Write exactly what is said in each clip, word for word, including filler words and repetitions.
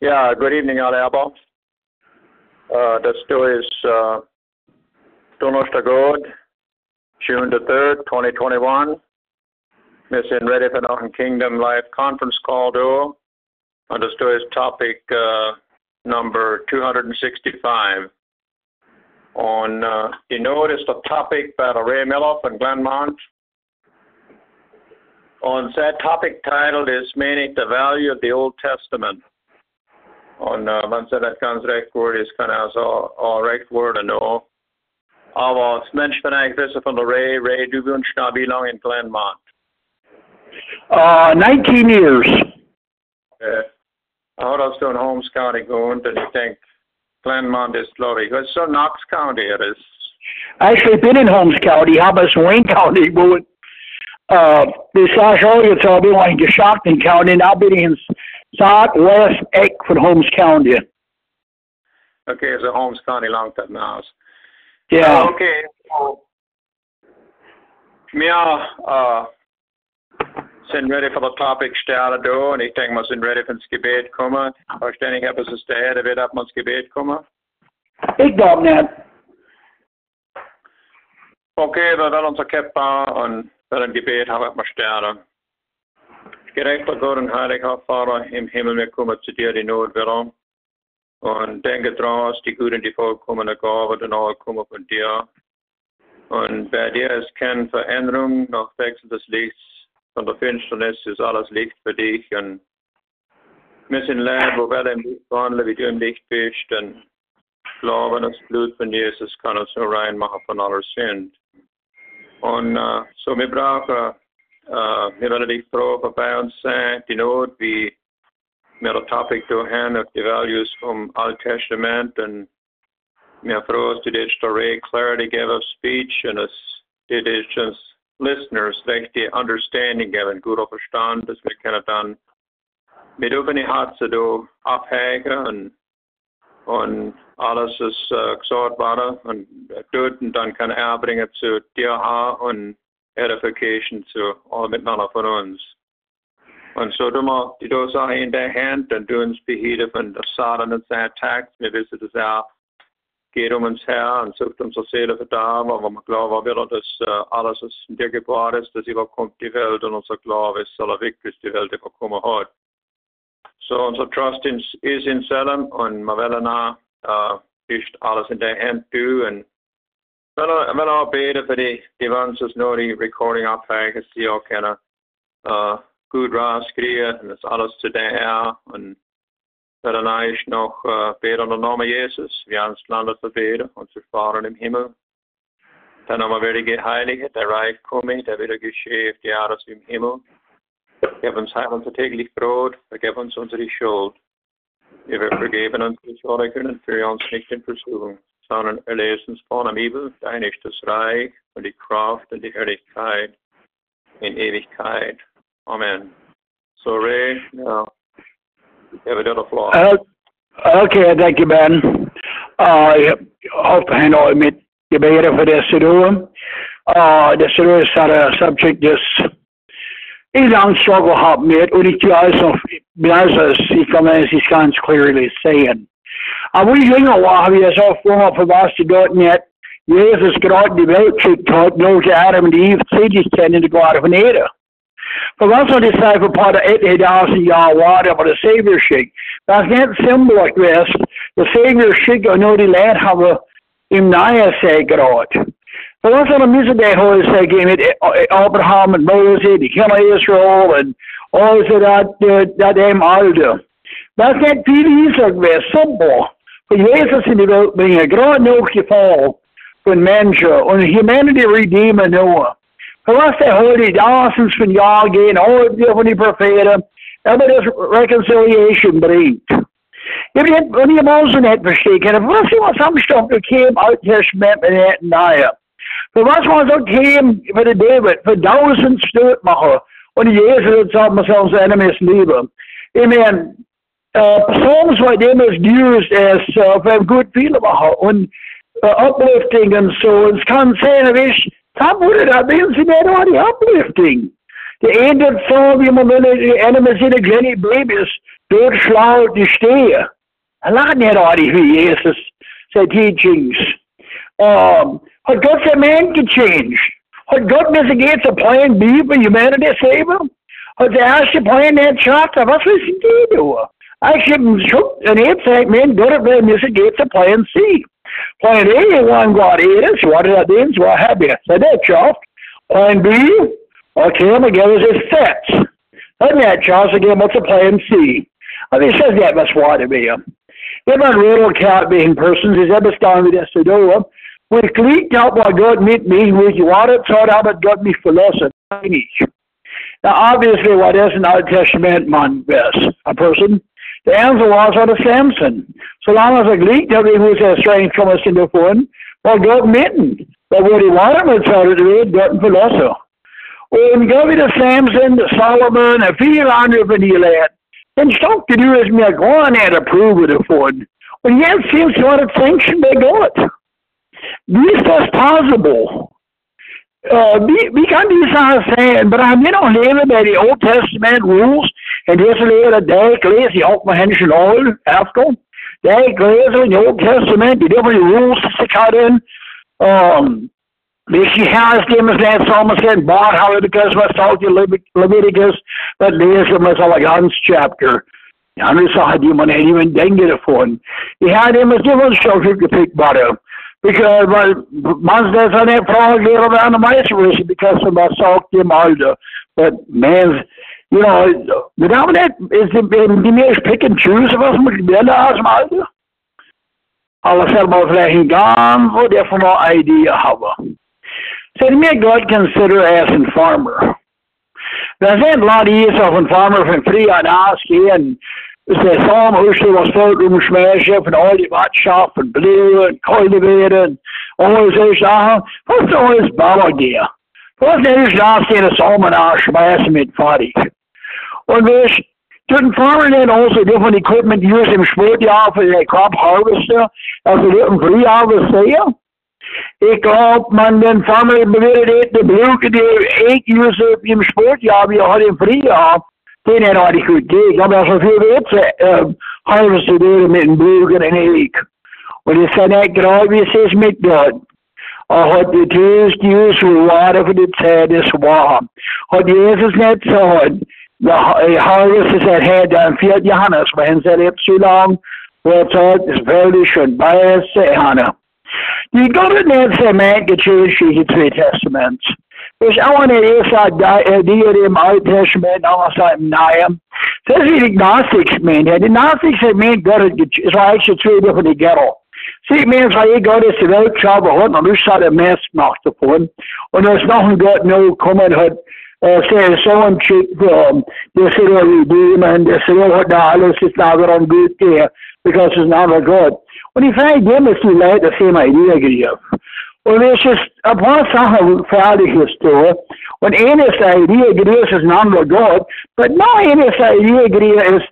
Yeah, good evening, Aliba. Uh, the story is uh, two months ago, June the third, twenty twenty-one. Missing ready for Northern Kingdom Live Conference call to on the story's topic uh, number two hundred sixty-five. On uh, you noticed the topic by Ray Miloff and Glenmont. On that topic titled is mainly the value of the Old Testament. On uh, once that comes right word is kind of all right word and all. Our Smenschvenag Christopher Ray Ray Dubun Schnabilong in Glenmont. Uh, nineteen years. Okay. I heard I was doing Holmes County going, and you think Glenmont is glory. It's so Knox County it is. I actually been in Holmes County. How about Wayne County? But uh, the South Orient, so I'll be wanting to Shockton County, and I'll be in Southwest Egg for Holmes County. Okay, it's so a Holmes County long time now. Yeah. Uh, okay. So, yeah. Uh, sind ready for the topic started do, and I think wir sind ready fürs Gebet kommen. Verständig habe es ist der Herr, der wird ab uns Gebet kommen. Ich glaube nicht. Okay, wir werden unser Käppa und werden Gebet haben wir starten. Gerechter Gott und heiliger Vater im Himmel, wir kommen zu dir die Not wieder und denke draus, die guten, die vollkommene Gabe, die Not kommen von dir. Und bei dir ist keine Veränderung, noch Wechsel des Lichts. Von der Finsternis ist alles Licht für dich und wir sind leid, wo wir im Licht wandeln, wie du im Licht bist und glauben, das Blut von Jesus kann uns nur rein machen von aller Sünd. Und uh, so wir brauchen, uh, wir werden dich froh, bei uns sein, die Not, wie wir das Topic durchhaben auf die Values vom Alten Testament und wir froh, dass du dir die Clarity gave of Speech und dass du dir Listeners, recht die Understanding geben, guter Verstand, dass wir können dann mit offenen die Herzen do abhängen und, und alles ist uh, gesagt worden und töten, dann kann er bringen zu dir her und Edification zu all miteinander von uns. Und so tun wir die Sache in der Hand und tun uns behüten von der Satan und seinen Attacks. Wir wissen, dass er geht um uns her und sucht unsere Seele für da, aber wir glauben wieder, dass äh, alles, was in dir geboren ist, das überkommt die Welt und unser Glaube ist allerwichtig, die Welt überkommen hat. So, unser Trust in, ist in Selem und wir wollen auch äh, ist alles in der Hand tun und wir wollen auch beten für die, die wollen uns nur die Recording abhängen, dass sie auch können äh, gut rauskriegen und das alles zu der Herr und dann ist noch äh, beten im Namen Jesus, wir haben das Land verbeten, unsere Vater im Himmel. Dein Name werde geheiligt, dein Reich komme, dein Wille geschehe auf die Erde im Himmel. Gib uns heil unser täglich Brot, vergib uns unsere Schuld. Wir vergeben uns die Schuldigen und führe uns nicht in Versuchung, sondern erlöse uns von dem Übel. Dein ist das Reich und die Kraft und die Herrlichkeit in Ewigkeit. Amen. So, Ray, now. Yeah, uh, okay, thank you, Ben. Uh, hope I know I meet you better for the Siddur. Uh, the Siddur is a subject that's a long struggle hop met, and it also, because he comes, he sounds clearly saying, I will you know why we are so full of us to do it yet. Jesus got the Welt trick taught, knows Adam and Eve, see this tending to go out of an era. For us to decipher part of eight thousand yard water for the Savior Sheik. That's not symbolic this. The Savior Sheik or no the land have a imnaya say God. For us on the music day who is saying it Abraham and Moses, the king of Israel and all that that that them older. That's not really this symbol. For Jesus in the world being a great no fall for manager on humanity redeemer Noah. For us that heard it, thousands from y'all again, all different prophetic, ever this reconciliation bringt. If you had any emotion at mistake, and if us was some stuff that came out Testament and that and I. For us was what came for the David, for thousands stood macher, und Jesus haben wir uns enemies lieben. Amen. Uh, Psalms by them is used as uh, for good feeling macher, und uh, uplifting and so, and it's kind of saying, Tom would it have been that already uplifting? Die ändert so, wie man will, einer mit seinen kleinen Babys durchschlaut die Stehe. Langjährig wie Jesus, said teachings. Um, had God's command to change? Had God misgets a plan B for humanity saver? Had the actual plan that chapter? What was he doing? I shouldn't shoot an eight-sack man, God had misgets a plan C. Plan A, one God is, what it is, what have you. So that chapter. Plan B, okay, I'm going to give us his sets. And that chapter, again, what's a plan C? I mean, it says that must want to be him. If a real cat being persons is ever started as to do him, we cleaned out what God meant me, which you ought to thought out what God meant for less than each. Now, obviously, what is an Old Testament man best? A person? The answer was out of Samson. So long as I gleaned out he was estranged from us in the phone, well, God meant but what he wanted me to do, God for less. When God to Samson, Solomon, a few hundred of the land, and stuff to do is me going at approve of the phone. Well, yes, seems what it sanctioned by God. This was possible. Uh, we, we can't do something, but I'm not living by the Old Testament rules, and this later day, crazy, auch mal Händchen all after. They crazy in the Old Testament, die different rules to cut in. Um, This she has them as that psalmist said, bought Leviticus, was taught you Leviticus, but this was Alexandria's chapter. And I saw you, man, and even didn't get it for him. He had him as different structure to pick bottom. Because man's that's on that frog little around the mice racing because of my salt him older. But man's, you know, without that, is the man pick and choose of us, better as my older? Alles helemaal vielleicht ein ganz different idea haben. So to me, God consider as a farmer. There's a lot of years of a farmer from free and ask and the farm who she was told to smash up and all the Wirtschaft and blue and cultivated and all those Sachen. What's all this Bauer gear? What's all this last year the Psalm and I smash him in forty? Und this, to the farmer then also different equipment used in Spätjahr for the crop harvester, as a different free harvester. Ich glaube, man den Farmer bewirtet, die Brücke, die ich use im Sportjahr, wie auch im Frühjahr, den hat eigentlich gut gegeben. Aber so viel Witze harvestet er mit den Brücken und ich. Und es ist nicht gerade, wie es ist mit Gott. Er hat die Tüste, die Usware für die Zeit, das war. Hat Jesus nicht gesagt, der Harvest ist erhält, dann fährt Johannes, wenn es erlebt zu lang, wird gesagt, das Feld ist schon bei uns, Johannes. Die Gott nennt sie Menschengeschehen in den zwei Testaments. Das auch eine erste Idee im Alten Testament, anders als im Neuen. Das ist die Gnostik meint. Die Gnostik meint, Gott ist eigentlich zwei von den Ghetto. Sie meint, weil Gott ist die Welt geschaffen hat und nicht so ein Mess gemacht davon. Und als noch ein Gott noch kommen hat, der so ein Schick, der sich da redeemen, der sich da alles ist da darum gut geht, because it's not a God. Und ich frage dem, dass die Leute das same Idee gegeben. Und es ist ein paar Sachen fertig ist da. Und eine ist die Idee gegeben, es ist not a God. But no, eine ist die Idee gegeben, ist,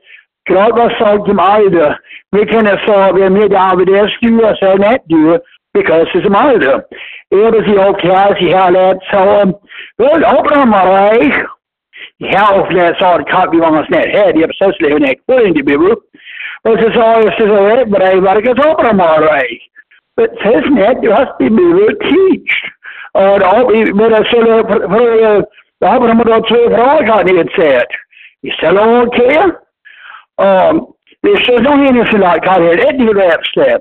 gerade was sagt im Alter. Wir können sagen, wenn wir da aber das tun, das soll nicht tun, because es ist im Alter. Eben sie auch klar, sie haben nicht sagen, weil auch noch mal reich, ich habe auch nicht sagen, wie man es nicht hat, ich habe selbst nicht voll in die Bibel. Das ist alles so Weltbereich, weil ich das auch einmal reich. Das heißt nicht, du hast die Bibel teacht. Und auch, wenn das so eine Frage, da haben wir da zwei Fragen erzählt. Ist das auch okay? Ist das noch nicht so leicht, kann ich nicht überstehen.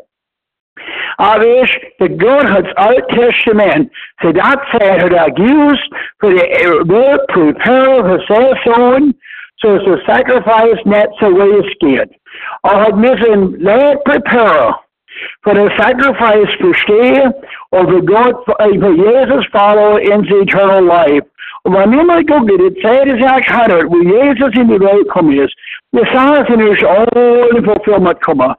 Aber ich, der Gott hat das Alte Testament für das Zeit hat er geused, für die Welt, für die Saison, so ist das Sacrifice nicht so wie es geht. Er hat müssen Leid preparen, für das Sacrifice verstehen und für Gott, für Jesus follow in the eternal life. Und wenn niemand guckt, die Zeit ist ja gerade, wo Jesus in die Welt gekommen ist, die Sachen sind durch alle Verführungen gekommen.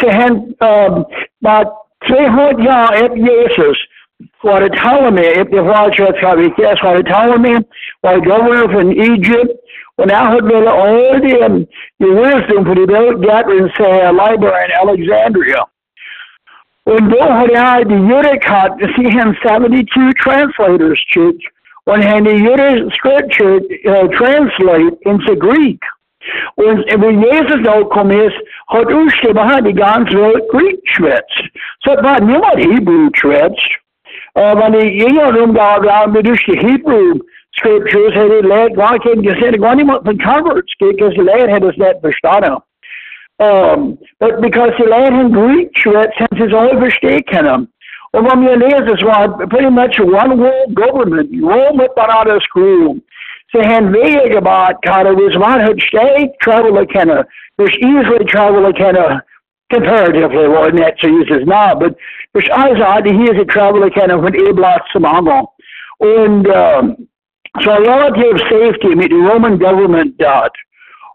Sie haben ähm, bei zweihundert Jahren ab Jesus, vor der Ptolemy, ab der Wahlschrift habe ich das, vor der Ptolemy, war Governor von Egypt, und er hat wieder all die, die Wisdom für die Welt gehabt in Aliba und Alexandria. Und da hat er die Utica, sie haben zweiundsiebzig Translators, Church. when the Utica scripture uh, translate into Greek. Und wo Jesus auch gekommen ist, hat Ausstimmung die ganze Welt Greek geschwätzt. So war niemand Hebrew geschwätzt. Uh, wenn die Jünger rumgegangen haben, durch die Hebrew Scriptures, hätte die Leute gar nicht gesehen, gar niemand von Converts geht, because die Leute hätten es nicht verstanden. Um, but because die Leute in Greek geschwätzt, haben sie es alle verstehen können. Und wenn wir lesen, es war pretty much one world government. Rom hat miteinander screwed. Sie haben Wege gebaut, gerade, wo es man hat State Traveler kennen, durch Israel Traveler kennen, comparatively, well, not so uses now, but durch Isaac, he is a Traveler kennen von Eblat zum Anfang. Und um, so relative safety mit dem Roman Government dort.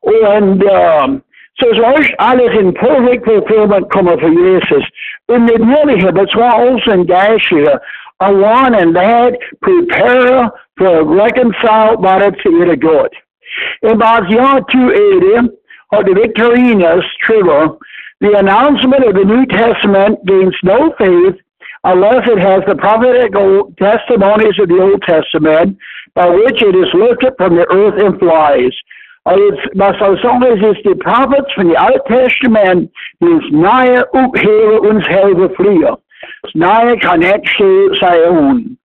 Und um, so es war alles in perfect fulfillment kommen für Jesus. Und nicht nur, aber es war auch ein Geist hier. One and that prepare for reconcile by the seed of God. In about the year two eighty, of the Victorinus Tribal, the announcement of the New Testament gains no faith unless it has the prophetical testimonies of the Old Testament, by which it is lifted from the earth and flies. Was besonders ist die Prophets von dem Alten Testament, die es nahe uphehe uns helfe früher. Nein, kann nicht so sein.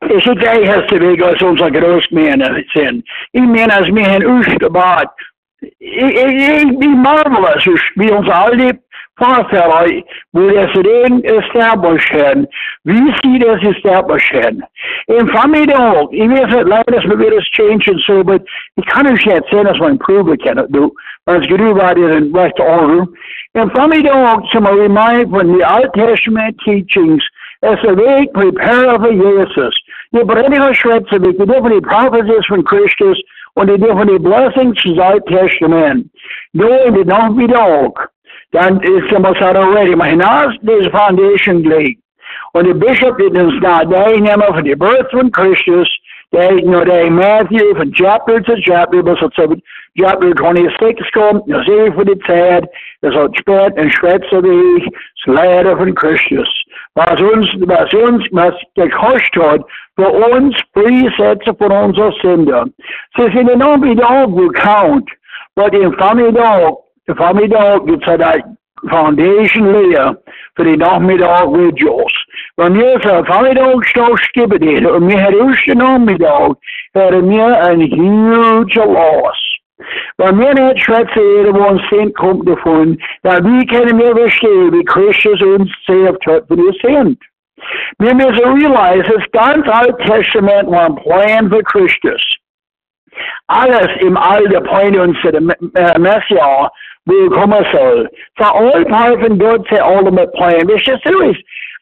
Es ist der erste Weg, als unsere Großmänner sind. Ich meine, als wir in Österreich, ich bin marvelous, wie uns alle Vorfälle, wo das Reden established haben, wie sie das established haben. In Familie auch, ich weiß nicht, leider, dass wir das changen so, aber ich kann nicht erzählen, dass man improve kann, weil es genug war in recht Ordnung. In Familie auch, zum Remind von den Alten Testament Teachings, es ist der Weg, prepare for Jesus. Die Prediger schwätzen, wir dürfen die Prophecies von Christus und die dürfen die Blessings des Alten Testaments. Nur in den Namen wieder auch. Dann ist der Mossad already. Man hinaus diese Foundation gelegt. Und der Bischof hat uns da, der ist nämlich von der Birth von Christus, der ist nur der Matthew von Chapter zu Chapter, bis er zu Chapter sechsundzwanzig kommt, das ist für die Zeit, das hat spät und schwätze Weg, das Lehrer von Christus. Was uns, was uns, was gekostet hat, für uns Presätze von unserer Sünder. Sie sind enorm wieder gekauft, weil die Familie The Nachmittag gibt es eine Foundation Lehre für die Nachmittag Rituals. Wenn wir für den Nachmittagstag stippen und wir herrschen Nachmittag, hätten wir ein huge Loss. Wenn wir nicht schätzen, irgendwo ein Cent kommt davon, dann wie können wir verstehen, wie Christus uns selbst hat, wie wir sind. Wir müssen realisieren, das ganze Alte Testament war ein Plan für Christus. Alles im Alter pointet uns zu dem Messias, wo kommen soll. Für alle Pfeifen dort der ultimate plan. Das ist seriös.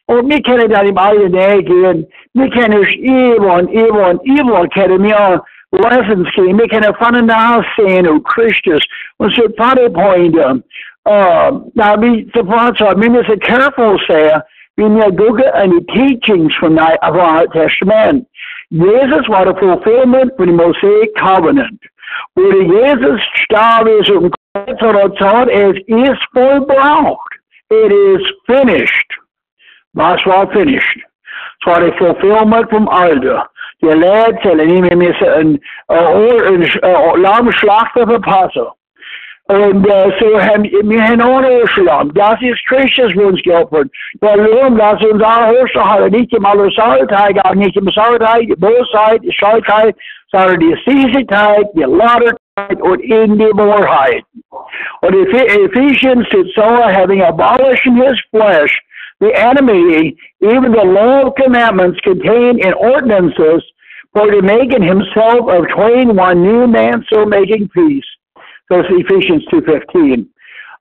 Und wir können dann im Alter näher gehen. Wir können durch immer und immer und immer können wir Lessons gehen. Wir können voneinander sehen und Christus und zu Vater pointen. Na, wie zu Vater, wir müssen careful sein, wenn wir gucken an die Teachings vom Alten Testament. Jesus war der Fulfillment von dem Mosaic Covenant. Wo Jesus starb ist und Kreuz und Tod, es ist vollbracht. It is finished. Was war finished? Es war der Fulfillment vom Alter. Die Leute, die wir müssen einen Lammschlachter verpassen. Und uh, so haben wir einen anderen Schlamm. Das ist Christus für uns geopfert. Der Lohn, das uns alle Höchste hat, nicht im Allersalteig, auch nicht im Sauerteig, die Bosheit, die Schaltheit, sondern die Süßigkeit, die Lauterkeit und in die Wahrheit. Und Ephesians did so, having abolished in his flesh the enemy, even the law of commandments contained in ordinances, for to make in himself of twain one new man, so making peace. That's Ephesians two fifteen.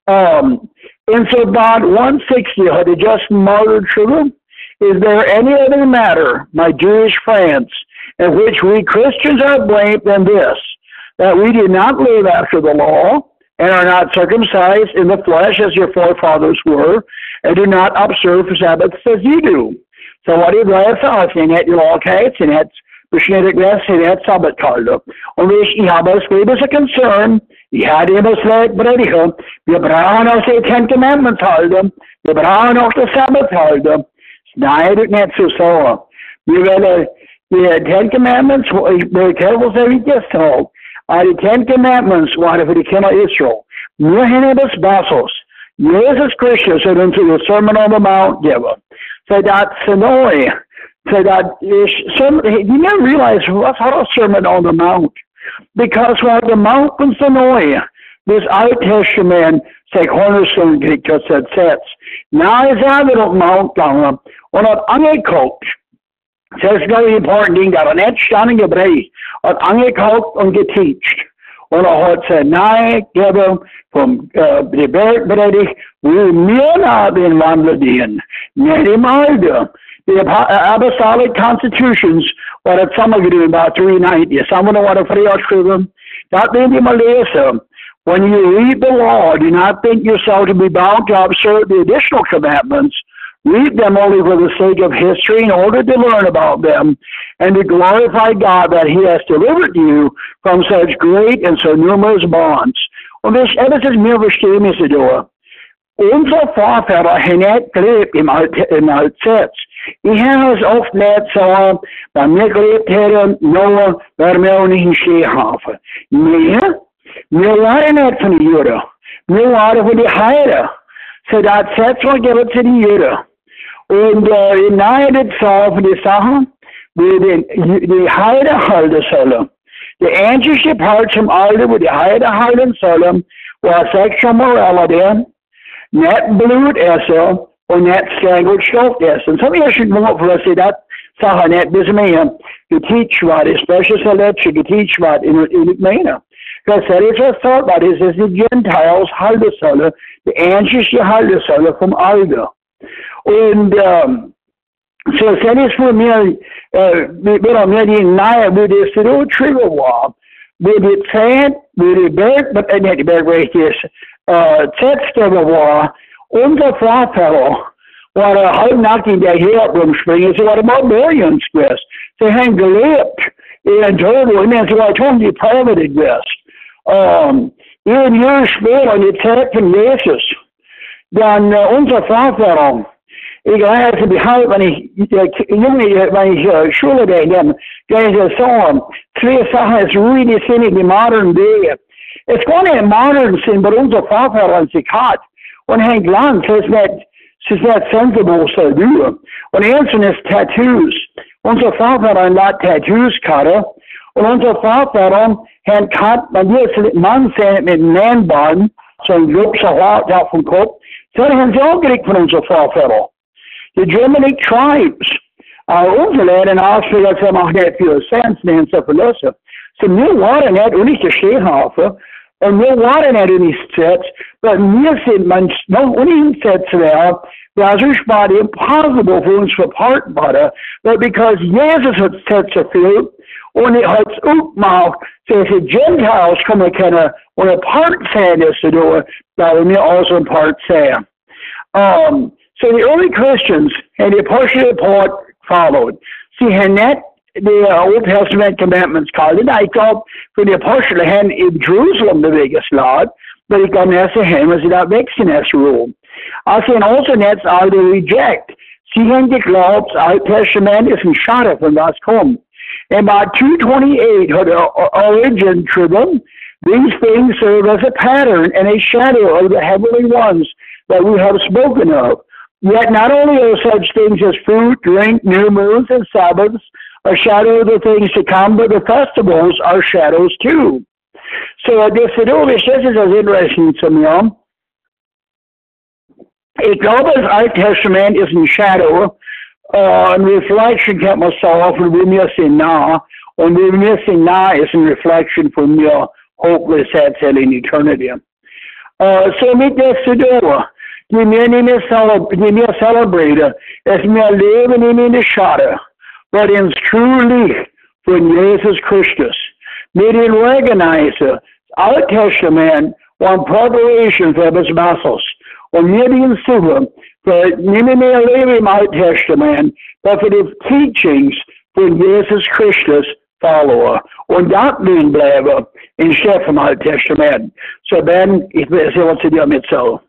Um, and so about one sixty, had he just martyred children? Is there any other matter, my Jewish friends, in which we Christians are blamed than this, that we do not live after the law, and are not circumcised in the flesh as your forefathers were, and do not observe the Sabbaths as you do? So what did I say? And that you all case, and that's beschneidet Gräste, er hat Sabbat gehalten. Und ich habe es für diese Konzern, ich hatte immer das Prediger, wir brauchen auch die Ten Commandments halten, wir brauchen auch das Sabbat halten. Nein, das ist nicht so sauer. You read a, you had Ten Commandments, the tables that he just told. Out of the Ten Commandments wanted for the king of Israel. Nur händedes Wassers. Jesus Christus hat uns in der Sermon on the Mount given. So that Sinoi, so that is, you never realize what's our Sermon on the Mount. Because while the Mount from Sinoi, this Old Testament, say cornerstone gekriegt hat, sets. Now is out of the Mount down und hat angeguckt. Das ist ein important Ding, aber nicht standen gebreit. Hat angeguckt und geteacht. Und er hat seine Nahegebung vom äh, der Berg predigt, wo wir nach den Wandel dienen. Nicht im Alter. Die Apostolic Constitutions war das zusammengeschrieben bei three ninety. Das haben wir noch mal früher geschrieben. Das werden wir mal lesen. When you read the law, do not think yourself to be bound to observe the additional commandments. Read them only for the sake of history in order to learn about them and to glorify God that he has delivered you from such great and so numerous bonds. Und das ist es mir verstehen, ist es. Unsere Vorväter haben nicht gelebt im Altsetz. Ich habe es oft nicht so, wenn wir gelebt hätten, nur wären wir auch nicht in Stehhafen. Nee, wir waren nicht von den Juden. Wir waren von den Heiden. So das Setz war gegeben zu den Juden. Und äh, in Neid auf die Sachen, die die, die Heide halten sollen. Der einzige Part zum Alter, wo die Heide halten sollen, war Sexual Morality, nicht Blut essen und nicht strangled Stoff essen. So wir schon mal verlassen, dass Sachen nicht bis mehr geteacht wird, especially selection geteacht wird in der Menge. Das ist was dort war, das ist die Gentiles halten sollen, die einzige halten sollen vom Alter. Und ähm, so das ist für mich, äh, wir mir die Nähe, wo das so trigger war, wo die Zeit, wo die Berg, äh, nicht die Bergrecht ist, äh, Zeitstelle war, unser Vater war er halb nackt in der Herd rumspringen, sie waren mal Millions gewesen. Sie haben gelebt in Turbo, ich meine, sie waren schon deportiert gewesen. Ein Jahr später, in der Zeit von Jesus, dann äh, unsere Vater, ich weiß behalten, wenn ich, äh, Junge, wenn ich äh, Schule denke, dann ist es so, zwei Sachen ist really sinnig in den modernen Wege. Es kann nicht modern sein, aber unser Vater hat sich hat. Und ein Glanz ist nicht, es ist nicht sensible, so du. Und einzelnes Tattoos. Unser Vater hat nicht Tattoos gehabt. Und unser Vater hat, man jetzt Mann sehen mit einem Männband, so ein Glubser Hort auf dem Kopf, das haben sie auch gekriegt von unserem Vater. Die Germanic Tribes, auch unsere Lehrer in Ausbildung, das macht nicht viel Sinn, nehmen sie verlassen. So, wir waren nicht, und ich der Stehhafe, und wir waren nicht in die Sets, weil wir sind noch ohne Sets wäre, das ist bei dem impossible für uns verparten, weil because Jesus hat Sets erfüllt, und er hat es aufgemacht, dass die Gentiles kommen können und ein Part sein ist zu tun, weil wir also ein Part sein. Um, so die early Christians haben die Apostel Part followed. Sie haben nicht die Old Testament Commandments gehabt. Ich glaube, für die Apostel haben in Jerusalem den Weg geschlagen, aber ich glaube nicht, sie haben sie da weg sind, das Ruhm. Also sie haben also nicht alle reject. Sie haben geglaubt, das Old Testament ist ein Schade, von was kommt. And by two twenty-eight, had origin driven, these things serve as a pattern and a shadow of the heavenly ones that we have spoken of. Yet not only are such things as food, drink, new moons, and Sabbaths a shadow of the things to come, but the festivals are shadows too. So this is as interesting to me. A global Old Testament is in shadow. Uh, and reflection kept myself, and we missing now, and we missing now is in reflection from your hopeless head in eternity. Uh, so, mit der Siddur, die mir nicht mehr celebrate, es mir Leben in der Schade, but ins true Licht von Jesus Christus. Mit den Organizer, Old Testament, on preparation for his vessels. Und mir den Siddur, für nicht mehr Leben im Alten Testament, aber für die Teachings von Jesus Christus Follower. Und das bin bleiben in Chef im Alten Testament. So Ben, ich weiß nicht, was sie damit so.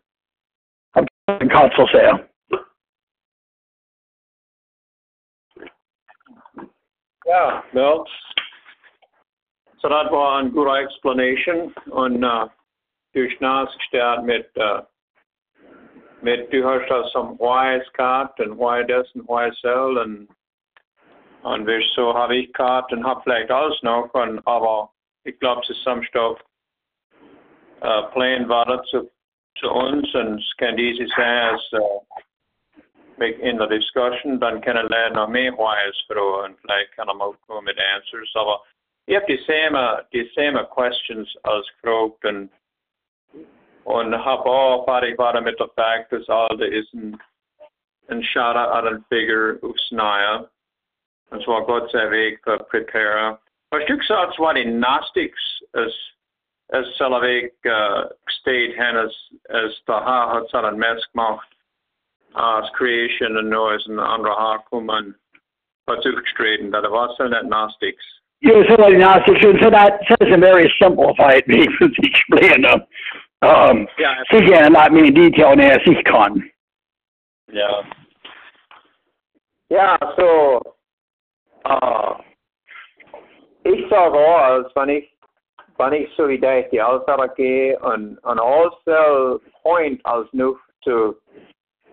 Hab keinen Katzel sehr. Yeah, well, so that was a good explanation. Und uh, durch nachgestellt mit, uh, mit, du hast das zum Why es gehabt und Why das und Why es soll. Und, und so habe ich gehabt und habe vielleicht alles noch. Und, aber ich glaube, Zusammenstoff uh, plain war das zu, zu uns. Und es kann easy sein, es uh, in der Diskussion, dann können wir noch mehr Whys fragen und vielleicht können wir auch kommen mit Answers. Aber ich habe die same, die same Questions ausgefragt und, und habe auch fertig war mit der Fakt, dass Alde ist ein, ein Schader an den Figur aufs Neue. Und zwar Gott sei Weg für Prepare. Hast du gesagt, es war die Gnostics, es ist der Weg gesteht, es der Haar hat es an den Mess gemacht. Als Creation und nur ist ein anderer Haarkum und versucht straighten. Da war es so nicht Gnostics. Yeah, so that Gnostics, and so that says a very simplified way to explain them. Um, yeah. Sicher in a lot mehr Detail, als ich kann. Yeah. Ja, yeah, so, uh, ich sage auch, wenn ich, wenn ich so wie da ich die Alter gehe und, und also point als noch zu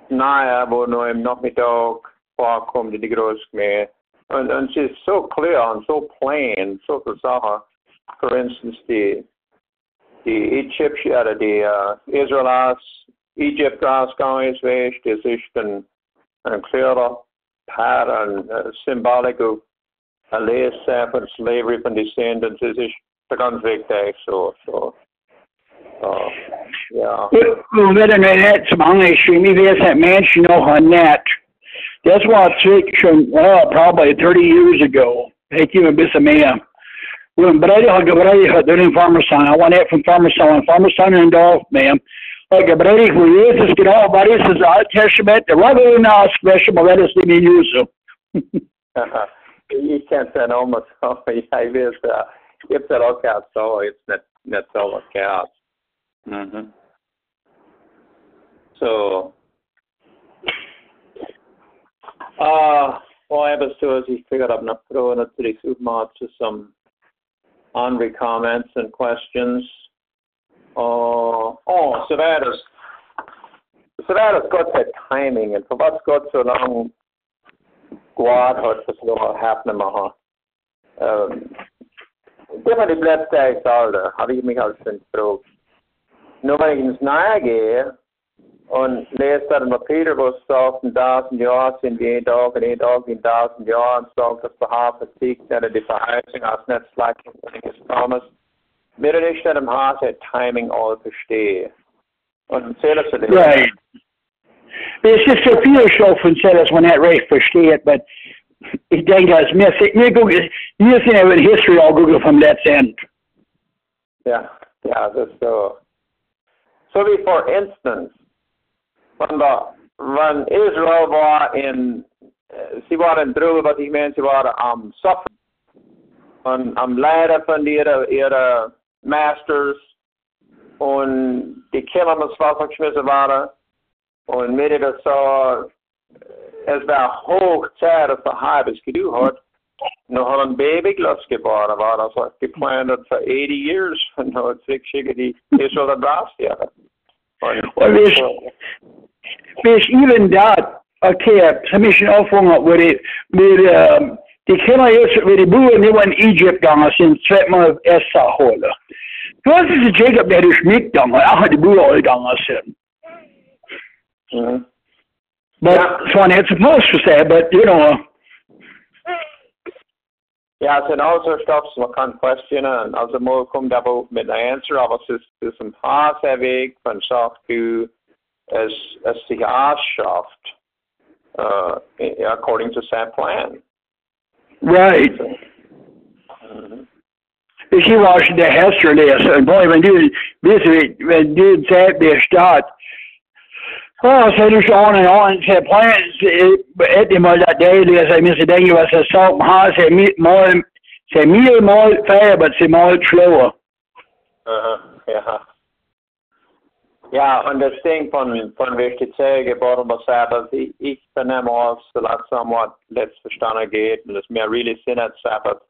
naja, wo nur im Nachmittag vorkommt, die Großgemeinde. Und, und es ist so klar und so plain, so viele Sachen. Für instance, die, die Ägypter, oder die uh, Israelis, Ägypter ausgegangen ist, das ist ein, ein klarer Paar, ein uh, Symbolik auf Lehrsam von Slavery, von Descendants, das ist der ganze Weg da so. so. Oh, ja. Und wenn wir nicht zum Hangen stehen, wie wir es Menschen noch an Net. Das war schon, well, probably thirty years ago. Ich habe ein bisschen mehr. Wir haben Brüder gebrüht durch den Farmerstein. Ich war nicht von Farmerstein. Farmerstein in Dorf, ma'am. Ich habe gebrüht, wo Jesus genau war, ist das Alte Testament. Der war in der Alte Testament, aber das ist nicht Jesu. Ich kann es nicht um, ich weiß, ich habe es auch gehabt, so ist es nicht so gehabt. Mm-hmm. So, uh, well, I was too, as you figured out, not throwing it to the supermarket to some angry comments and questions. Uh, oh, so that is, so that is got that timing, and for what's got so long, God had this little happening, huh? Um, definitely blessed days, Alder. How do you make us improve? Nur wenn ich ins Neue gehe und lese dann mal Peter, wo es sagt, in tausend Jahren sind wir jeden Tag, in jeden Tag, in tausend Jahren, sagt, dass der Herr versiegt, dass er die Verheißung als Netzleitung des Thomas. Mir ist nicht im Haus der Timing all verstehe. Und erzähle es zu dir. Right. Es ist so viel schon von Sellers, wenn er recht versteht, aber ich denke, das ist mir, wir sind ja in History all Google vom letzten. Ja, ja, das ist so. So, wie for instance, when, the, when Israel war in, sie waren drüber, was ich meine, sie waren am Suffern, und am Leiden von ihren ihre Masters, und die Kinder mit Wasser geschmissen waren, und mit der so, es war Hochzeit, dass der Heibes gedu hat, nur hat ein Baby geboren, war das also geplant für eighty years, und hat sich geschickt, die Israel da drauf, ja. Well, there's, there's even that, okay, some mission aufhören, where they, where die Kinder jetzt, where die Buben nicht in Egypt gegangen sind, zweimal Esser holen. Du hast es Jacob, der ist mitgegangen, auch die Buben alle gegangen sind. Mhm. But, so I'm not supposed to say, but, you know, ja, es sind auch so Stops, man kann questionen, also mal kommt aber mit einer Antwort, aber es ist, es ist ein paar sehr Weg, man sagt, wie es, es sich ausschafft, uh, according to sein Plan. Right. Ich war schon der Hester lesen, und wenn du, wenn du selbst bestehst, oh, so du schon und an, der Plan hätte mal das Daily, also ich müsste denken, was er sagt, ha, sie mal, sie mir mal fair, aber sie mal schlauer. Aha, ja. Ja, und das Ding von, von welche Zähl geboren war, Sabbath, ich, ich vernehme auch, langsam was letztverstanden geht, und das mir really Sinn hat, Sabbath.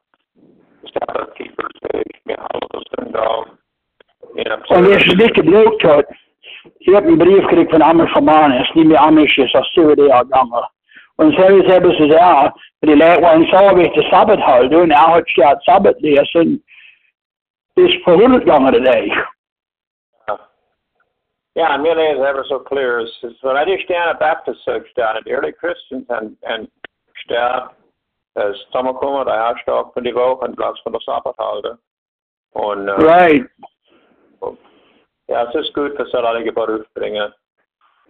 Sabbath keeper, ich mir alles und drauf. Und es ist nicht geblöd, Gott. Ich habe einen Brief gekriegt von Amish Roman, es ist nicht mehr Amish, es ist aus Südea gegangen. Und selbst habe ich gesagt, die Leute wollen sagen, wie ich das Sabbat halte, und er hat gesagt, Sabbat lesen, ist verhundert gegangen, der Leute. Yeah, it really is ever so clear. It's, it's when I just stand up after six down at the early Christians and and start as Tomakum, I asked off in the Woche and blocks for the Sabbath holder. On uh, right. So, yeah, it's just good for somebody to bring a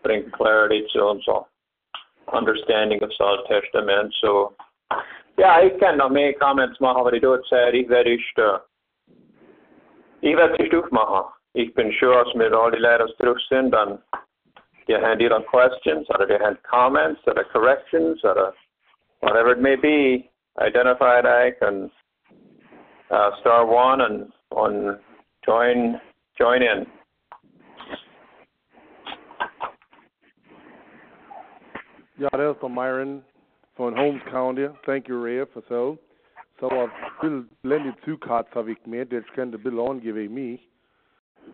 bring clarity to them, so understanding of the Old Testament. So yeah, I can not make comments machen, but I do it say ich werde ich uh, ich werde es durch machen. Ich bin sure, dass mit all die Leute durch sind, dann die haben ihre questions oder die haben comments oder corrections oder whatever it may be, identified I can uh, star one and on join join in. Ja, das ist von Myron von Holmes County. Thank you, Ray, for so. So ein bisschen blended Zugkart habe ich mir, das kann ein bisschen angeben mich.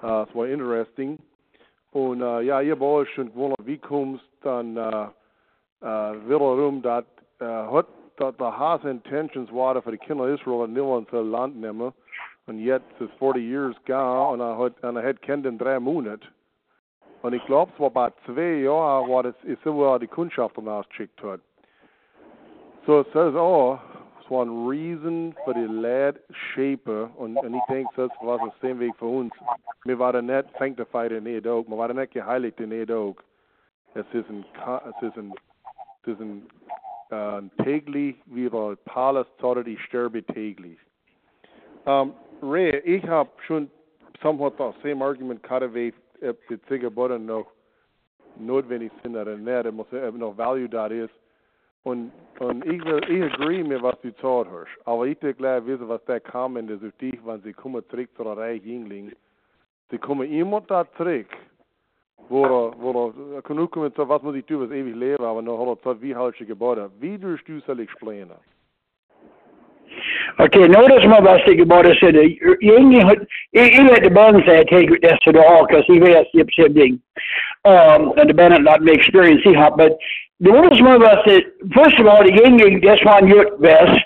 Uh, es war interesting. Und uh, ja, ich habe auch schon gewundert, wie kommst dann uh, uh, wiederum, dass uh, der Hase Intentions waren für die Kinder Israel und nicht ins Land nehmen. Und jetzt ist forty years gegangen und er hat, und er hat kennt in drei Monate. Und ich glaube, es war bei zwei Jahren, wo das Israel die Kundschafter nachgeschickt hat. So, es ist auch. Es war ein Riesen für die Leute Schäpe und, und ich denke, das war das same Weg für uns. Wir waren nicht sanctified in der Dog, wir waren nicht geheiligt in der Dog. Es ist ein, es ist ein, es ist ein, ein täglich, wie wir Paulus sagte, ich sterbe täglich. Um, Ray, ich habe schon somewhat das same Argument gehabt, wie die Ziegerböden noch notwendig sind oder nicht, ob noch Value da ist. Und, und ich, ich agree mit, was du gesagt hast, aber ich will gleich wissen, was der Comment ist auf dich, wenn sie kommen zurück zu der Reich Jüngling. Sie kommen immer da zurück, wo er, wo er, kann nur kommen, was muss ich tun, was ewig leben, aber noch hat er gesagt, wie halte ich Gebäude? Wie durchst du soll ich explainen? Okay, notice mal, was die Gebäude sind. Jüngling hat, ich werde Ben sagen, ich das zu der Orkas, ich weiß, ich habe es Ding. Und Ben hat not mehr experience, ich habe, but the ones of us that, first of all, the English, that's one you're best.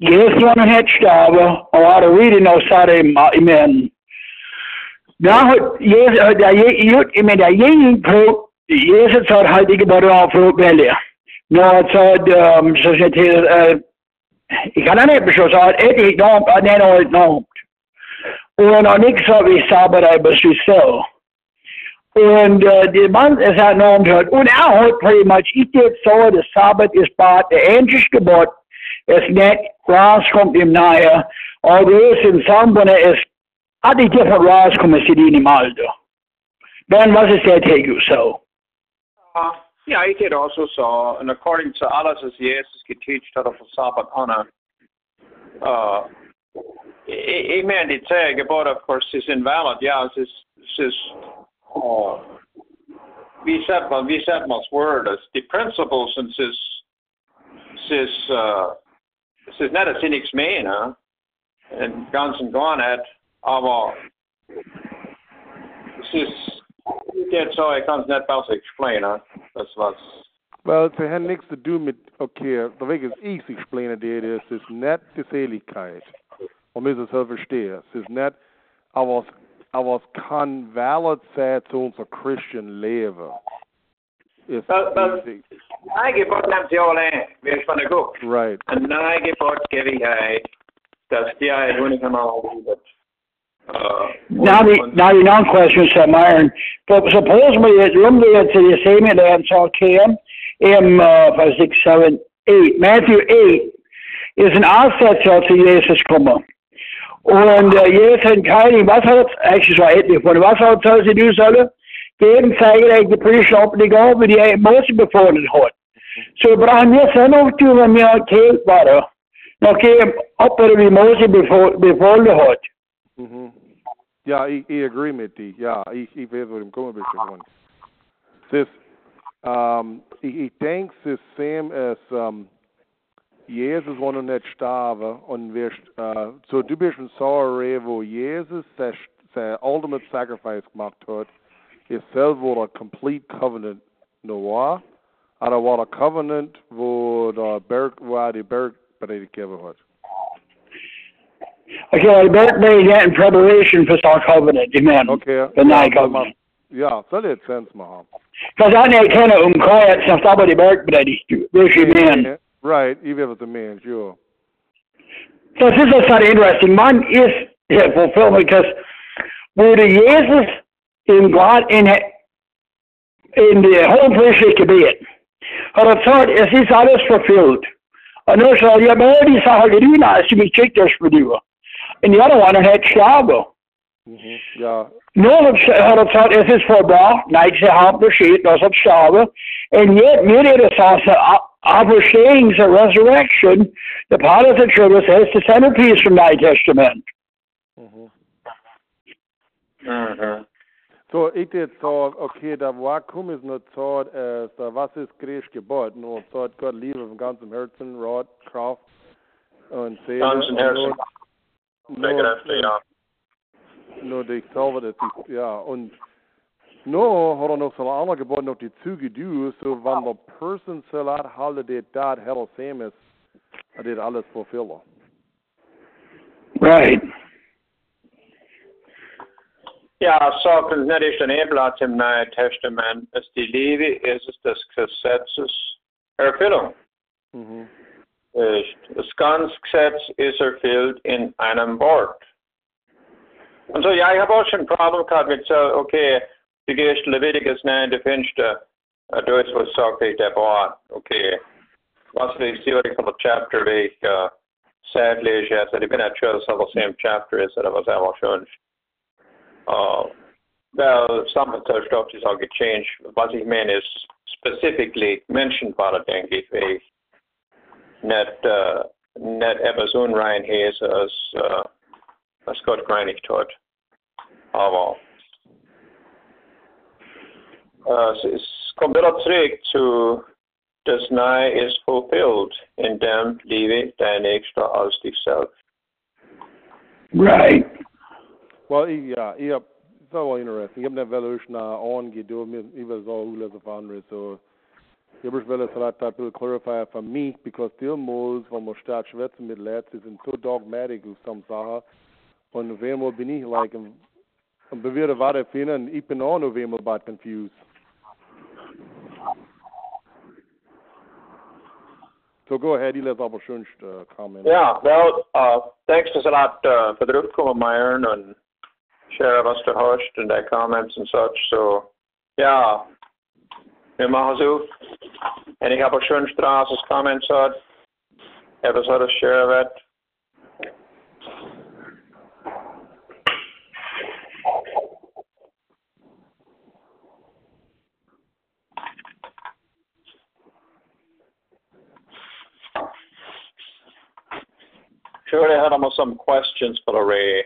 Yes, one had Stava, or out of reading outside of Amen. Now, yes, I mean, the English pro, yes, it's out how they got off road belly. No, it's out, um, so it is, uh, I can't have it, so it's out, it don't, and then all it don't. And on Nick's of his Sabbath, I was so. Und uh, der Mann ist ein Norm hört. Und er hört pretty much, ich jetzt so, der Sabbat ist bad, der einzige Gebot ist nicht, Gras kommt ihm nahe, aber es in Sambone ist, hat die Tiefe Gras kommen, sie dienen im Alter. Ben, was ist der Tegu so? Uh, ja, ich hätte auch so so, und according to alles, was Jesus geteacht hat auf den Sabbat an, uh, ich, ich meine, die Tiefe Gebot, of course, ist invalid, ja, es ist, es ist, oh, we said, well, we said, most word as the principle since this, this, uh, this is not a cynic's main, huh? And guns and gone at, aber, this is, that's how it comes, not about to explain, huh? That's what's. Well, it has nichts to do with, okay, the way it's easy to explain it is, it's not the Seligkeit, um es zu verstehen, es ist nicht, aber es aber es kann valid sein zu unserem Christian Leben. Ist wichtig. Nein, Gebot nimmt sie alle ein, wie ich von der Guck. Right. Und nein, Gebot gebe ich ein, dass die ein Unikanal lieben. Now the non-question, Sir Myron. Suppose we had room there to the same in the South Cam, in six, seven, eight. Matthew eight is an offset to Jesus' Kummer. Und äh, Jesus hat keinen Wasser, eigentlich war etlich von Wasser, soll sie tun sollen, geben, zeigen, dass die Priester auf die Gaube, die er Mose befohlen hat. So wir brauchen jetzt noch tun, wenn wir erzählt waren, noch geben, ob er wie Mose befohlen hat. Mhm. Ja, ich, ich agree mit dir. Ja, ich, ich werde mit dem kommen ein bisschen. Das, ähm, ich, ich denke, das Sam ist, ähm, Jesus, wo du nicht starben und wirst, äh, so du bist ein Sorry, wo Jesus sein, sein ultimate sacrifice gemacht hat, ist selber ein complete covenant noir, aber war ein covenant, wo der Berg, wo er die Berg bereits gegeben hat. Okay, Berg made that in preparation for our covenant, amen. Okay. The night covenant. Ja, soll jetzt Sens machen. Because I need kind of umkehrt, since I was the Berg bereits, which amen. Right, even with the man, sure. So this is kind of interesting. Mine is yeah, fulfillment because where the Jesus in God in in the whole priesthood to be it. But the third is this alles fulfilled. And also the ability Sache gedina is to be checked as for you. And the other one had Schlago. Mhm. Ja. Nur the third is this for bra, nights the half the sheet, that's of Schlago. And yet many of the sauce up overseeing the resurrection, the part of the children says the centerpiece from the New Testament. Mm-hmm. Mm-hmm. So, ich würde sagen, okay, da Vakuum ist nur Zeit, äh, was ist Christ geboren? Nur Zeit, Gott liebe von ganzem Herzen, Rat, Kraft und Seele. Ganzem Herzen. Negativ, ja. Nur dich selber, das ist, ja, und no, hat er noch so eine andere geboten, auf die Züge du, so wenn der Person Salat haltet, der da Herr Sam ist, hat er alles verfehlt. Right. Ja, so kann es nicht ein Eblatt im Neuen Testament, es die Liebe ist es des Gesetzes Erfüllung. Mhm. Das ganze Gesetz ist erfüllt in einem Wort. Und so, ja, ich habe auch schon ein Problem gehabt mit so, okay, du gehst Leviticus neun, du findest uh, durch, was sagt der Bord. Okay, was will ich sehen, was Chapter, wie ich uh, sadly, ja, so, ich bin nicht sure, dass es im Chapter ist, oder was auch schon. Uh, well, some of the stuff is auch gechanged. Was ich meine ist, specifically mentioned war, denke ich, wie ich nicht, uh, nicht etwas unrein ist, als, uh, als Gott gereinigt hat. Aber Uh, es kommt wieder zurück zu, das Neue ist fulfilled, in dem liebe dein Nächster als dich selbst. Right. Well, ja, ich hab, das war auch interessant. Ich hab nicht welche nach Ohren gedurft, ich will es auch überlesen für andere. So, ich hab welche vielleicht ein bisschen clarifier für mich, because still muss, wenn man stark schwätzen mit Leuten, sind so dogmatic auf some Sachen. Und auf einmal bin ich, like, und bewirre war der Fehler, und ich bin auch auf einmal bald confused. So go ahead, you let aber schön uh, comment. Yeah, well, uh, thanks a lot uh, for the Rückkommen, Myron, and share was der Host and their comments and such. So, yeah, wir machen es auf. Und ich habe schön Straßes Comments hat. Etwas hat es share wird. Sure, I had almost some questions for Ray.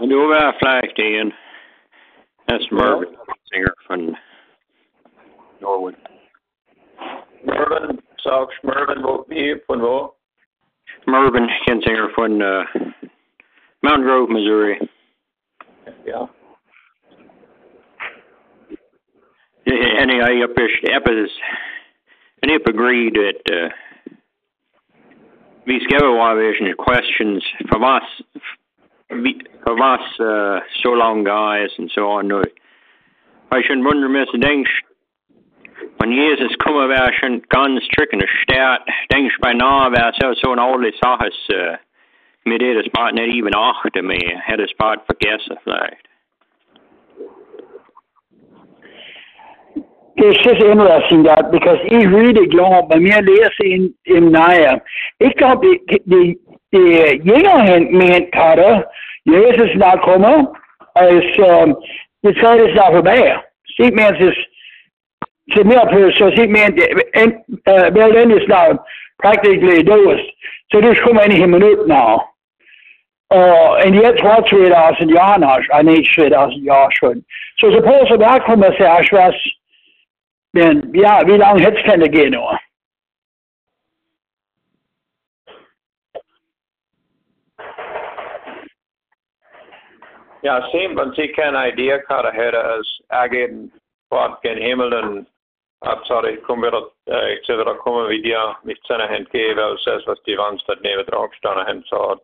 And do I flag, Dan? That's Mervin Kensinger from Norwood. Mervin, sagst Mervin, wo bist von wo? Mervin Kensinger from uh, Mountain Grove, Missouri. Yeah. And I up is and if agreed that these giveaway questions from us, from us uh, so long guys and so on. I shouldn't wonder, Mister Dings, when Jesus come about, shouldn't guns tricking the stat. Dings by now about so so an oldly saw us. Me did a spot not even after me. Had a spot for guessing like. It's just interesting that because I really glaube, bei mir lese in im Nahe. Ich glaube, die, die, die Jünger meint hatte, Jesus nach kommen, als ähm, die Zeit ist da vorbei. Sieht man es, the milk here, so he meant uh, built in is now practically those. So there's so many minutes now. Uh, and yet, what three thousand years? I need three thousand years. So suppose the back from the Sash was, then yeah, wie lange hätt's denn gehen noch? Ja, Simon, Sie kennen Idee, gerade her, es agieren Gott gen Himmel und Absatz, ich komme wieder, ich sehe wieder kommen, wie dir mit seiner Hand gehen, weil es ist, was die Wand statt neben dran gestanden haben, so.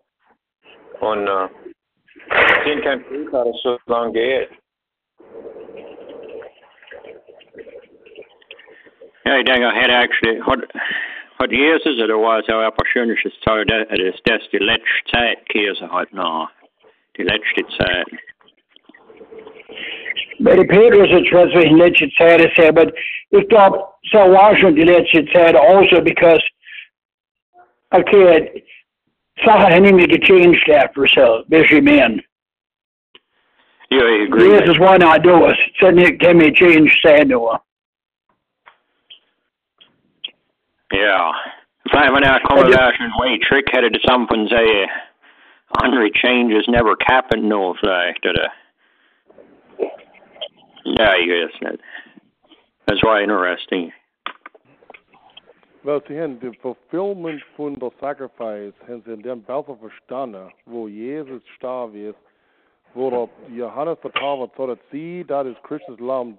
Und, äh, Sie sind kein Glück, dass es so lang geht. Ja, ich denke, hat eigentlich, hat, hat Jesus oder was auch ein persönliches Zeug, das ist das die letzte Zeit, Käse hat noch. Die letzte Zeit. Bei der Petrus ist was für die letzte Zeit ist, aber ich glaube, so war schon die letzte Zeit, also because, okay, Sachen haben nicht mehr gechanged after so, bis ich meine. Ja, ich agree. This is why I do it. Suddenly can be changed, said no. Ja, vielleicht wenn er kommt, da ist ein way trick, hätte das something say. Hundred changes never happened, no flag did it. Yeah, you guessed it. That's why interesting. Well, sie haben den Fulfillment von der Sacrifice, haben sie in dem besser verstanden, wo Jesus starb ist, wo Johannes vertraut hat, so dass sie, das ist Christus Lamm,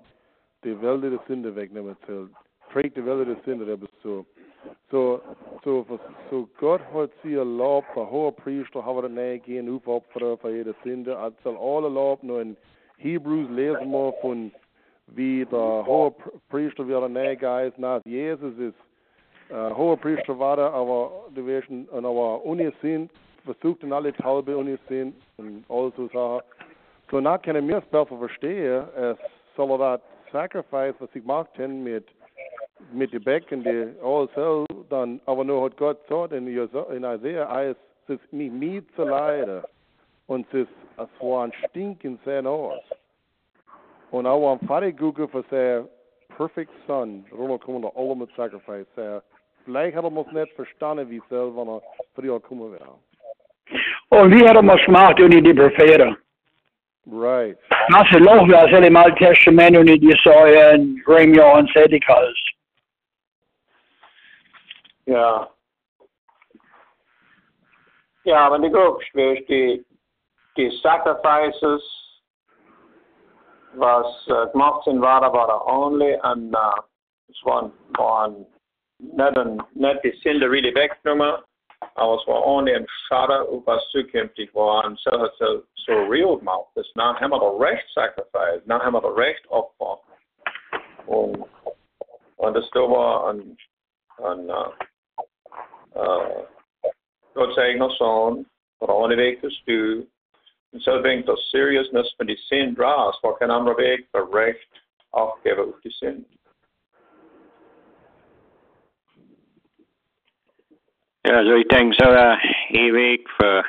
die Welt der Sünde wegnehmen soll. Trägt die Welt der Sünde, der Besuch. So, so, so Gott hat sie erlaubt, der hohe Priester hat er nachgehen, aufopfern für jede Sünde. Er soll alle erlaubt, nur in Hebräus lesen wir von, wie der hohe Priester wieder nachgeist, nach Jesus ist. Der hohe Priester war da, aber die Wesen, aber ohne Sinn, versuchten alle Taube ohne Sinn und all so Sachen. So, nach kann ich mir das besser verstehen, es soll das Sacrifice, was sie gemacht haben, mit mit den Becken, die also dann, aber nur hat Gott gesagt in Isaiah, es ist nicht nie zu leiden. Und es ist, es war ein Stinken sein Haus. Und auch am Vater gucken für sein Perfect Son, darüber kommen wir alle mit Sacrifice. Vielleicht hat er uns nicht verstanden, wie es soll, wenn er früher kommen wird. Und wie hat er uns gemacht, ohne die Propheten? Right. Das ist noch, was er im Alten Testament und in Jesaja und Remja und Sedekal ist. Ja. Ja, wenn du guckst, wirst die, die Sacrifices, was äh, gemacht sind, war aber only an, äh, es waren, waren nicht, an, nicht die Sünde really weggenommen, aber es war only ein Schaden, was zukünftig war, und so hat es so real gemacht. Nach haben wir das Recht sacrifice, nach haben wir das Recht Opfer. Und, und das da war ein, ein, Uh, Gott sei noch Sohn, der ohne Weg ist du. Und so bringt das Seriousness von die Sinn raus, war kein anderer Weg, der Recht aufgeben auf die Sinn. Ja, also ich denke so, der Weg für,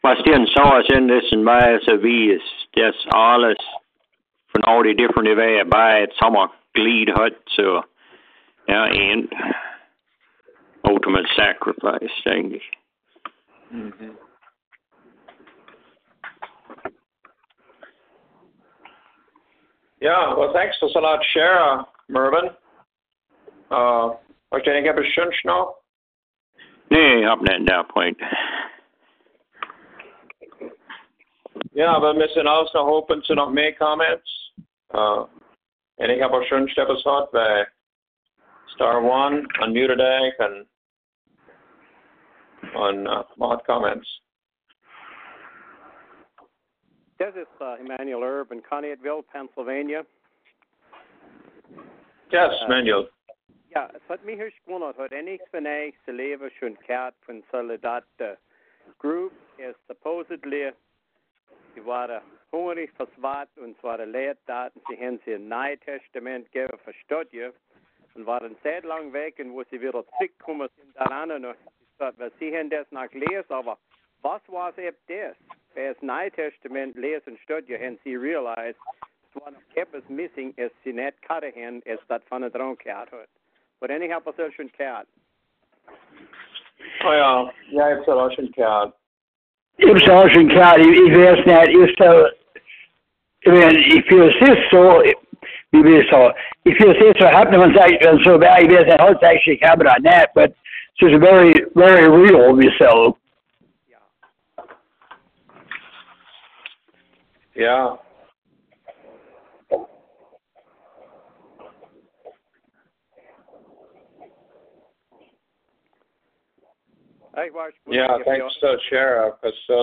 was die in Sauer sind, ist in Weise, wie es das alles von all die different Wege bei Sommerglied hat, so, ja, und ultimate sacrifice, denke ich. Mhm. Ja, well, thanks for so much, Shara, Mervin. Uh, was denn, ich habe es schon noch? Nee, ich habe nicht da, Point. Ja, aber wir sind auch noch open zu noch mehr Comments. Uh, und ich habe auch schon etwas gehört, weil Star one, unmuted egg, and on uh, mod comments. This is uh, Emmanuel Urban, Connectville, Pennsylvania. Yes, uh, Emmanuel. Ja, es hat mich höchst gewundert, hat nichts von euch zu leben, schon gehört von Soldat Group, ist supposedly, sie waren hungrig, verswart und es waren Lehrdaten, sie haben sie im Neuen Testament gegeben für Studie. Und waren sehr lang weg, und wo sie wieder zurückgekommen sind, daran und gesagt, weil sie haben das noch gelesen, aber was war es eben das? Wer das Neue Testament lesen und studiert, haben sie realisiert, one of kept missing is Sinet Karahan is that von der Dronkheit. But any help us should cat. Oh yeah, yeah, it's a Russian cat. It's a Russian cat. If it's not, it's so. I mean, if you say so, we will so. If you say so, happened on that, and so bad, if it's not actually happened on that, but it's just very, very real. We so. Yeah. Yeah. Yeah, thanks so, Sheriff. So, so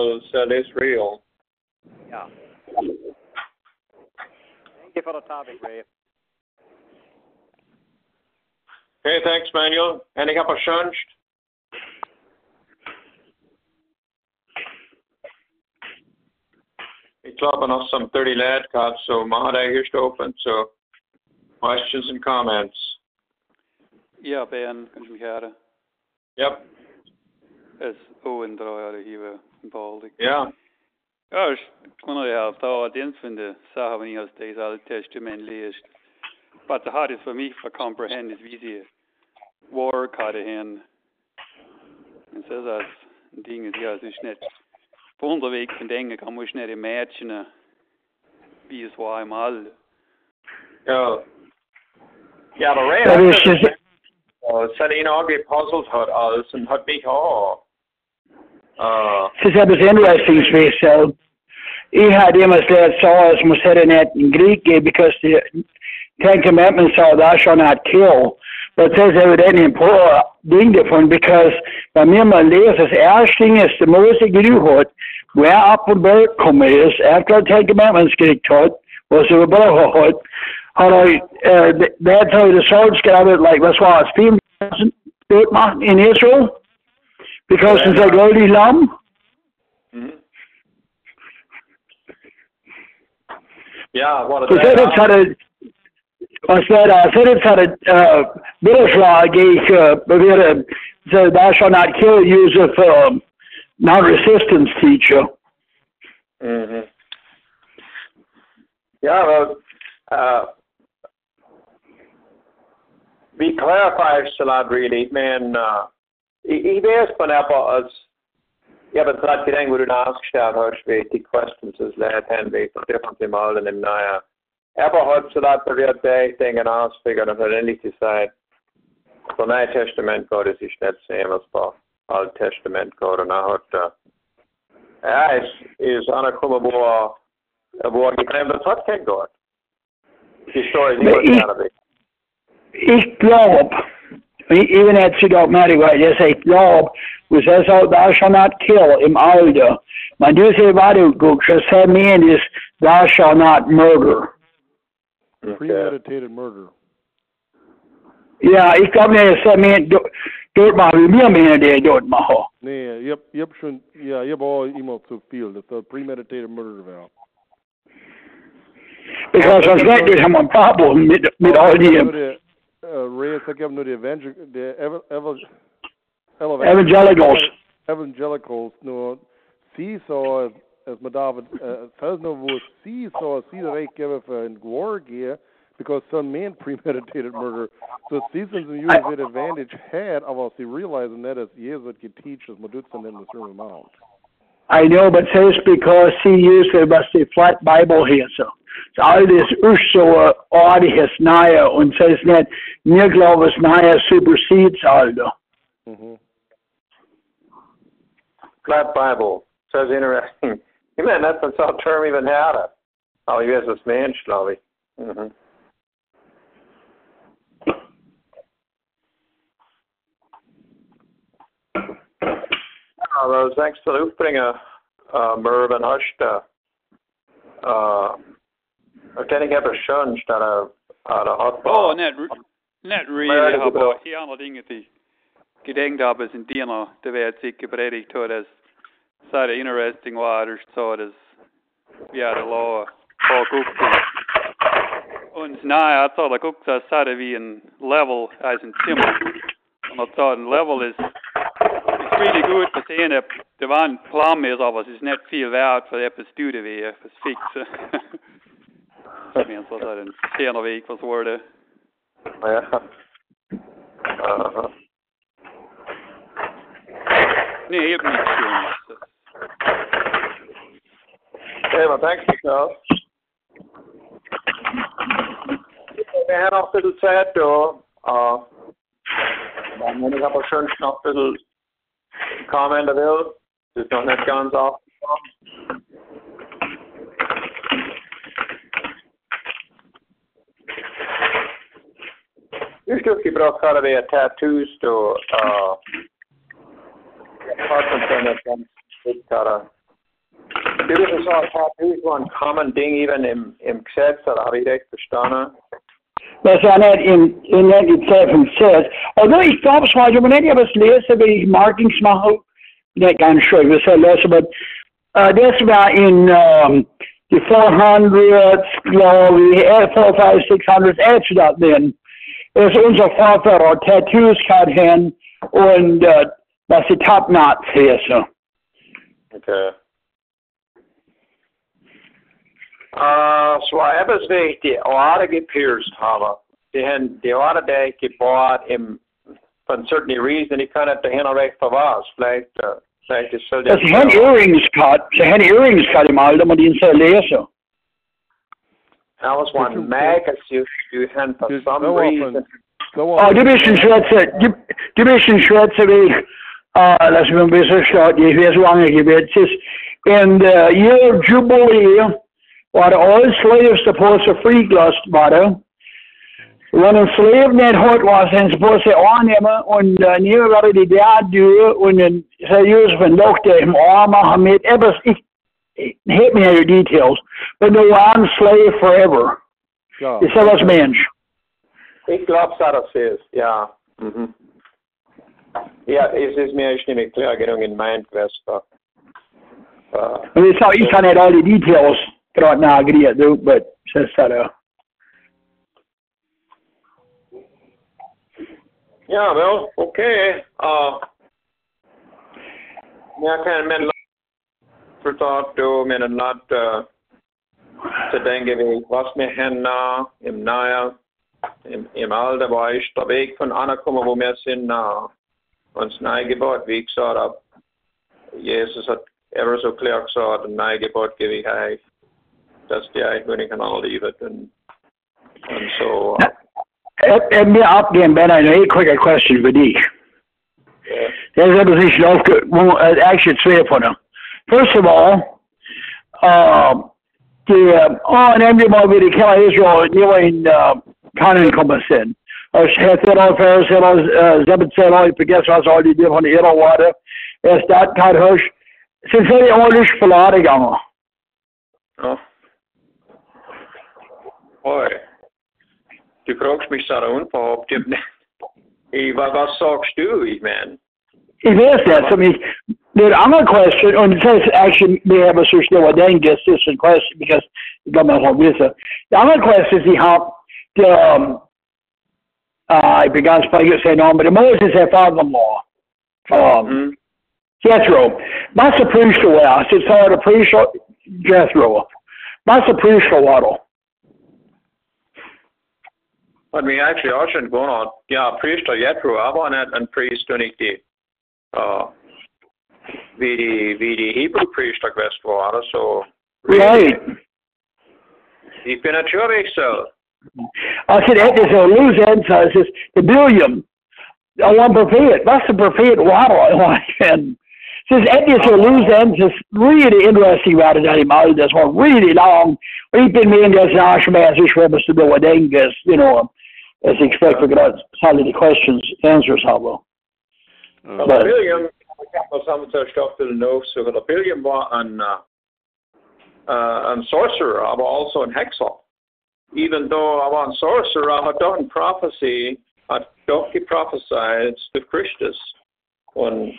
it's real. Yeah. Thank you for the topic, Ray. Hey, thanks, Manuel. Any couple shunched? We're clubbing off some thirty lad cops, so Mahada here's to open. So, questions and comments. Yeah, Ben, can you hear me? Yep. Is Owen Dreyer hier in Baldy. Ja. Ja, ich kann euch auf Dauer den finden, Sachen, wenn ich aus dem Alten Testament lese. But the hardest for me to comprehend is, wie sie War gerade hin. Und so das Dinge, die also ich nicht von unterwegs denken kann, muss ich nicht imaginen, wie es war einmal. Ja. Ja, aber Ray, es hat ihn auch gepuzzelt hat alles und hat mich auch. Uh, das ist etwas Interessantes, so. Ich habe immer gesagt, es muss nicht in Krieg gehen, because the Ten Commandments are thou shalt not kill. But das ist aber ein paar Dinge davon, because bei mir mal lesen, das erste Ding ist, der Mose genug hat, wo er ab und bei gekommen ist, after the Ten Commandments gekriegt hat, was er überbraucht hat, hat er, äh, der hat so die Soldaten gearbeitet, like, was war es, viertausend Tod machen in Israel? Because it's a golden lamb? Ja, war das der was war das? Jetzt hat er, äh, Bilderschlag, ich, äh, bewirre, so, thou shalt not kill, use of, um, non-resistance teacher. Mhm. Ja, aber, äh, we clarify a lot, really, man. He wears pineapple as. Yeah, but that thing we don't ask Shadhar Shveti questions is left hand based on different Mal and Naya. Ever hopes a lot the real day thing and ask figure of an entity side. So, New Testament code is not the same as the Old Testament code, and I hope that is unaccommodable. What you claim, but what can God? The story is not going to be. Ich glaube, even at Südautomatik, weil ich sage, ich glaube, was er sagt, thou shalt not kill im Alter. Man diese Warte guckt, das hat meint ist, thou shalt not murder. Okay. Premeditated murder. Ja, ich glaube nicht, das hat meint, dort machen, wie wir meinen, der dort machen. Nee, ich hab, ich hab schon, ja, ich hab auch immer zu viel, das hat premeditated murder war. Because I think they have a problem mit, mit all dem. Uh, Ray, I think I know the, evangel the ev ev ev evangelicals. Evangelicals, no. Sie saw, as, as Madame uh, says, no, was sie saw, sie the Reich gave for in Gorgia because some man premeditated murder. So sie sind the use that advantage had, although sie realizing that as years that you teach as Madutzen in the Sermon Mount. I know, but says because sie used it, must be flat Bible here, so. All this ist so ordentliches Neuer und es ist nicht, mir glaube ich, Neuer supersedes Alter. Mhm. Flat Bible. So it's interesting. You mean, that's the sort of term even had it. Oh, you guys was Mensch, glaube ich. Mhm. Also, thanks for the Aufbringer, uh, Mervin Hushta. Uh, Ich denke, ich habe schon statt einer Hotbar. Oh, nicht, nicht really, aber die anderen Dinge, die ich gedacht habe, es sind die noch, die wir jetzt gepredigt haben, dass es sehr interesting war, dass wir die Law vorgeguckt haben. Und nahe hat es auch geguckt, dass es wie ein Level heißt, ein Zimmer. Und so ein Level ist really gut zu sehen, dass der Wand Plum ist, aber es ist nicht viel wert, für etwas zu tun, wie etwas fixen. minns vad det är, en Tjärnavik, vad så var det? Ja. Uh-huh. Nej, jag minns ju inte. Okej, vad tack så. Det här har du sett då. Ja. Man måste ha på schön knappen kommande väl. Det är nog inte ganz av. Jag skulle ju bråka av det tattoos då. Ja. Partner från Utica. Det är så att tattoos var en common thing even in in Xerxes direkt förståna. Was er nicht in, in nineteen seventy says, although ich glaube, es war, wenn ich etwas lese, wenn ich Markings mache, nicht ganz schön, was er lese, aber das war in um, die four hundreds, glaube ich, four, five, six hundred after that then, dass unser Vater auch Tattoos hatten und uh, was die Top-Knots hießen. Okay. Uh, so war etwas, wie ich die Orte gepierst habe. Die, die Orte, die ich gebohrt, von certain reason, ich kann nicht dahin recht verwahren. Vielleicht, uh, vielleicht ist so der... Das haben Earrings gehabt. Sie haben Earrings gehabt im Alter, man ihn so lesen. I was one mag, als you, you had for There's some no reason... No oh, du bist ein Schwätzer, du, du bist ein Schwätzer, wie ich, uh, lass mich ein bisschen starten, ich weiß, wie lange gewählt ist. In der Year Jubilee, what all slaves supposed to free last matter. When enslavement hot was and supposed to annehmen und uh, nie war die da du und ein seriös von Doktor im Arm mit etwas ich hate me your details, but no one slave forever. Ja. Ist das Mensch? Ich glaube, das ist, ja. Mhm. Ja, es ist mir nicht mehr klar genug in meinem Quester. Uh, ich sag, ich kann nicht all die Details. Right now, I agree with you, but just that. Uh... Yeah, well, okay. Uh, yeah, I can men for talk to men and not uh, to then give me what's me henna, im Naya, im im Alter war ich der Weg von Ankommen, wo wir sind, uh, uns neu gebaut, wie ich gesagt habe. Jesus hat ever so klar gesagt, und neu gebaut gebe ich euch. Dass die Einwöhnung an all die wird und so. Und mir abgeben, Ben, eine sehr kurze Frage für dich. Das hat uns nicht aufgehört, eigentlich zwei von ihnen. First of all, uh, die, oh, nehmen wir mal, wie die Kinder Israel nur in uh, Kanan kommen sind. Als Hethero, Pharisero, Sebenzero, ich vergesse, was all die Dinge von ihrer Worte, erst das kann ich, sind sie auch nicht verladen gegangen. Ja. Hoi. Du fragst mich so unverhofft. Was sagst du? Ich meine. Ich weiß das. I mean, the other question, and it says actually we have a search there, well, then guess this is a question because you got my whole visa. The other question is how the, um, uh, I began to say no, but Moses had father-in-law. Um, Jethro. That's a priest of us. It's all a priest of Jethro. That's a priest of water. But we actually also go on, yeah, priest or Jethro, I want it, and priest do nicht die, uh, wie die, wie die Hebrew Priester gewesen waren, so. Right. Ich bin natürlich so. Also, das ist ein Loser, das ist der William, ein Prophet, was der Prophet war, und das ist ein Loser, das ist really interesting, was das Animal, das war really long, ich bin mir in der Sache mehr, als ich will, was du da denkst, you know. As I expect, we got solid questions, answers, how well. Uh, but William, so William was an, uh, uh, an sorcerer, but also an hexer. Even though I was a sorcerer, I had done prophecy, I don't get prophesied to Christus. And,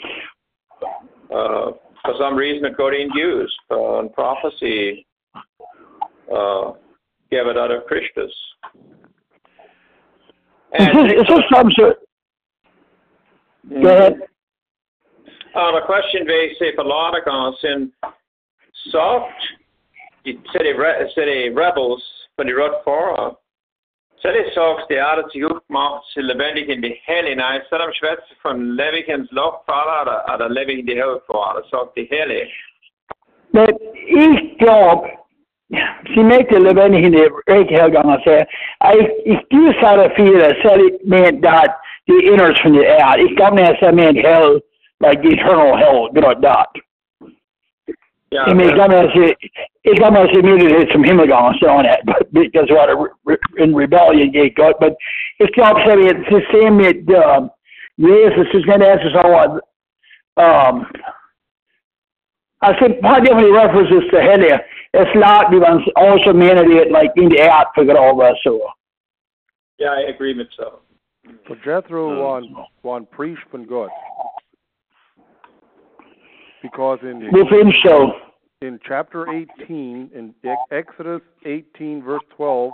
uh, for some reason, it got in used, uh, and prophecy uh, gave it out of Christus. And, is this some sort? Go ahead. Uh, the question was, say, for Laudicons, in soft, said the rebels för de rått forår. Således sågs det arter til udmagt til levendigen det hellige nej, selvom svært fra levendigens lovfarter er der levendigen det hellige forår, sågs det hellige. But each dag, så mægte levendigen det rigtig helgang og sagde, ikke du sagde fire, selv ikke mente at det inderst fra det er, ikke gamle jeg sagde mente hell, like eternal hell, godt dot. Yeah, I mean, it's almost immediately some himagons on it, but because what a in rebellion gate got. But it's not saying it's the same. It um, yes, it's just going to ask us all. Um, I think part of the references to Helia, it's not even also meant it like in the out for all of us. So yeah, I agree with so. For Jethro, one one priest from God. Because in, in, so. in chapter eighteen, in Exodus eighteen, verse twelve,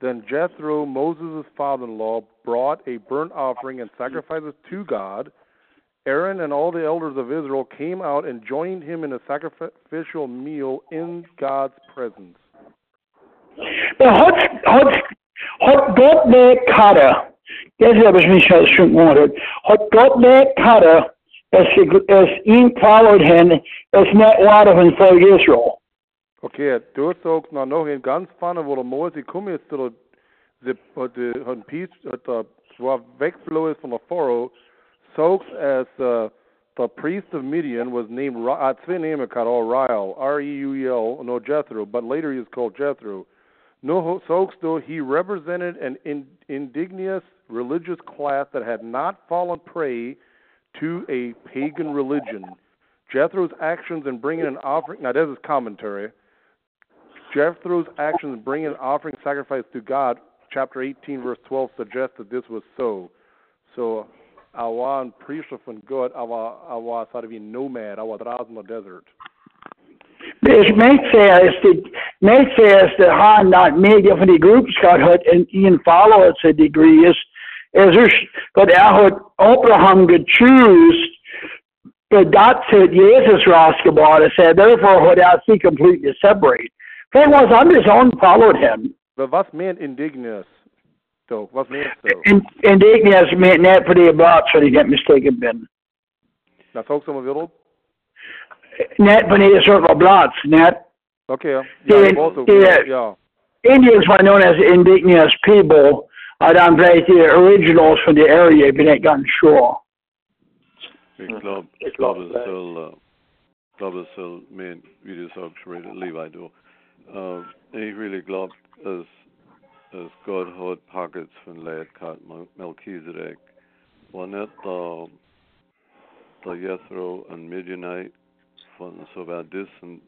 then Jethro, Moses' father-in-law, brought a burnt offering and sacrifices to God. Aaron and all the elders of Israel came out and joined him in a sacrificial meal in God's presence. As in followed him, as net water and for Israel. Okay, durchzog nach noch in ganz vorne, wo der Mose gekommen ist, der der hat Peace, der war wegfloh ist von der Pharaoh, soaks as uh, the priest of Midian was named uh, Reuel, R E U E L, no Jethro, but later he is called Jethro. No soaks though he represented an in, indigenous religious class that had not fallen prey to a pagan religion. Jethro's actions in bringing an offering, now this is commentary, Jethro's actions in bringing an offering sacrifice to God, chapter eighteen, verse twelve, suggests that this was so. So, I was a priest from God, I was sort of a nomad, I was out in the desert. This makes sense that Han not many different groups got hurt and even followers a degree is as there's, but how Abraham could choose, but God said, "Jesus, Raskabada said, therefore, what I see completely separate." That was on his own, followed him. But what meant indignus? So what meant so? In, indignus meant that pretty abrupt, so he didn't mistake it, Ben. Now, folks, some of you. Not pretty sort of abrupt, not. Okay. Yeah. In, also, yeah. yeah. Indians were known as indigenous people. I don't play the originals from the area, but I can't sure. Ich glaube, ich glaube, es soll, ich glaube, es soll mehr, wie du sagst, Levi, du. Ich really glaube, dass Gott hat Pockets von Leid gehabt, Melchizedek. War nicht der, der Jethro und Midianite von so weit distant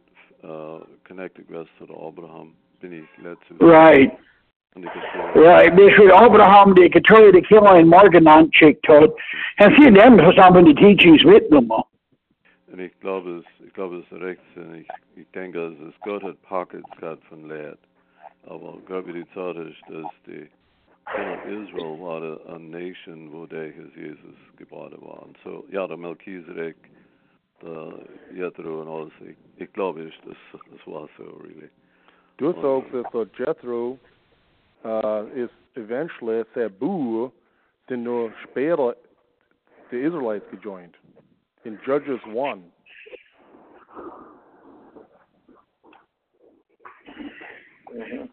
connected west zu Abraham, bin ich letztes Right. Right, they should Abraham the Catholic the Killing Morgan on Chick Toad and see them for something to teach his with them. And ich glaube es, ich glaube es recht, ich ich denke es Gott hat Pockets gehabt von Leid, aber glaube die Zeit ist, dass die Israel war eine Nation, wo der Jesus geboren war. Und so ja der Melchizedek, der Jethro und alles, ich, ich glaube es, das das war so really. Du sagst es so Jethro. Uh, is eventually Sabur, then the später the Israelites be joined in Judges one. Mm-hmm.